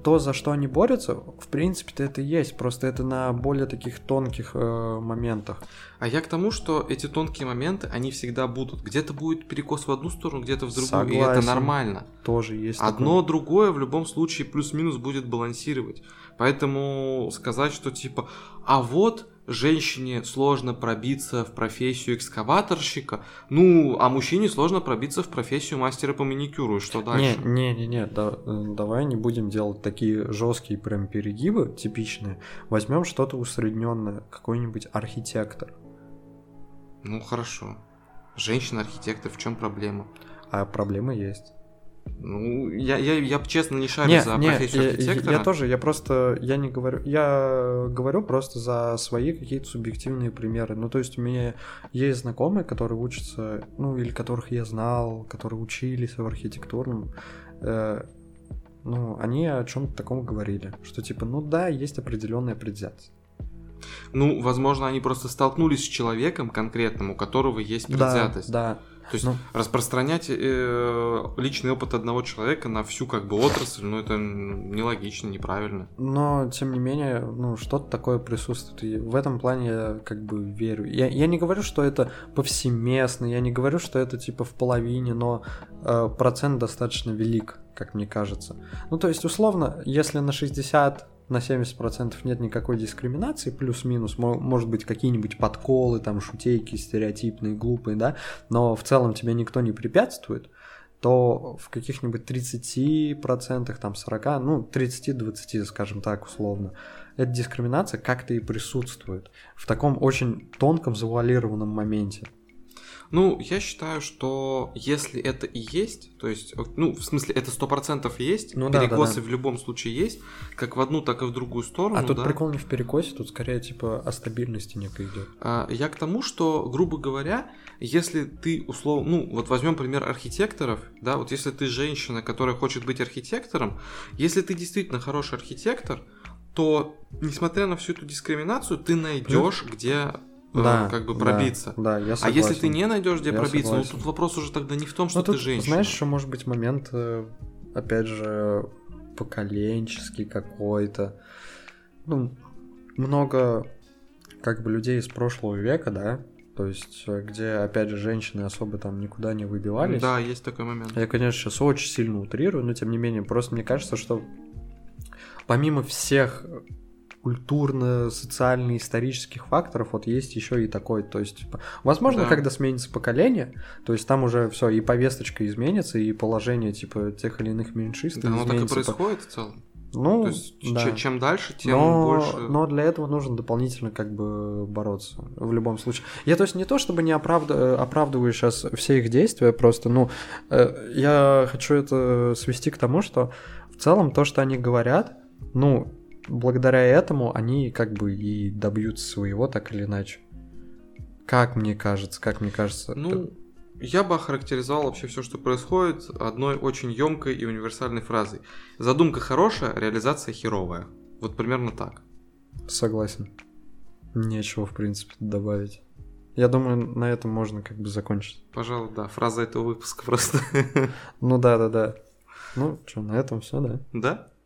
то, за что они борются, в принципе-то это и есть, просто это на более таких тонких э, моментах. А я к тому, что эти тонкие моменты, они всегда будут. Где-то будет перекос в одну сторону, где-то в другую, согласен, и это нормально. Тоже есть одно, такое. Другое в любом случае плюс-минус будет балансировать. Поэтому сказать, что, типа, а вот... женщине сложно пробиться в профессию экскаваторщика, ну, а мужчине сложно пробиться в профессию мастера по маникюру, и что дальше? Не, не, не, не, да, давай не будем делать такие жесткие прям перегибы типичные, возьмем что-то усредненное, какой-нибудь архитектор. Ну, хорошо. Женщина-архитектор, в чем проблема? А проблема есть. Ну, я, я, я честно не шарю не, за не, профессию я, архитектора. Я, я тоже, я просто, я не говорю, я говорю просто за свои какие-то субъективные примеры. Ну, то есть у меня есть знакомые, которые учатся, ну, или которых я знал, которые учились в архитектурном, э, ну, они о чем-то таком говорили, что типа, ну да, есть определенная предвзятость. Ну, возможно, они просто столкнулись с человеком конкретным, у которого есть предвзятость. Да, да. То есть, ну, распространять э, личный опыт одного человека на всю как бы отрасль, ну, это нелогично, неправильно. Но, тем не менее, ну, что-то такое присутствует. И в этом плане я как бы верю. Я, я не говорю, что это повсеместно, я не говорю, что это типа в половине, но э, процент достаточно велик, как мне кажется. Ну, то есть, условно, если на шестьдесят... на семьдесят процентов нет никакой дискриминации, плюс-минус, может быть, какие-нибудь подколы, там, шутейки стереотипные, глупые, да, но в целом тебе никто не препятствует, то в каких-нибудь тридцати процентах, там, сорока, ну, тридцати-двадцати, скажем так, условно, эта дискриминация как-то и присутствует в таком очень тонком, завуалированном моменте. Ну, я считаю, что если это и есть, то есть, ну, в смысле, это сто процентов есть, ну, перекосы да, да, да. в любом случае есть, как в одну, так и в другую сторону. А тут да. прикол не в перекосе, тут скорее, типа, о стабильности некой идет. Я к тому, что, грубо говоря, если ты, условно, ну, вот возьмем пример архитекторов, да, вот если ты женщина, которая хочет быть архитектором, если ты действительно хороший архитектор, то, несмотря на всю эту дискриминацию, ты найдешь, Плюс... где... Да, как бы пробиться. Да, да, я согласен. А если ты не найдешь, где я пробиться, согласен. ну тут вопрос уже тогда не в том, что ну, ты тут, женщина. Знаешь, что может быть момент, опять же, поколенческий какой-то. Ну, много как бы людей из прошлого века, да, то есть, где, опять же, женщины особо там никуда не выбивались. Да, есть такой момент. Я, конечно, сейчас очень сильно утрирую, но тем не менее, просто мне кажется, что помимо всех... культурно-социально-исторических факторов вот есть еще и такой, то есть типа, возможно, да. когда сменится поколение, то есть там уже все и повесточка изменится, и положение типа тех или иных меньшинств да, изменится. Да, оно так и происходит по... в целом. Ну, то есть, да. чем дальше, тем но, больше... Но для этого нужно дополнительно как бы бороться в любом случае. Я, то есть, не то чтобы не оправд... оправдываю сейчас все их действия, просто, ну, э, я хочу это свести к тому, что в целом то, что они говорят, ну, благодаря этому они как бы и добьются своего, так или иначе. Как мне кажется, как мне кажется... Ну, это... я бы охарактеризовал вообще все, что происходит, одной очень ёмкой и универсальной фразой. Задумка хорошая, реализация херовая. Вот примерно так. Согласен. Нечего, в принципе, добавить. Я думаю, на этом можно как бы закончить. Пожалуй, да. Фраза этого выпуска просто. Ну да, да, да. Ну, что, на этом все, да? Да.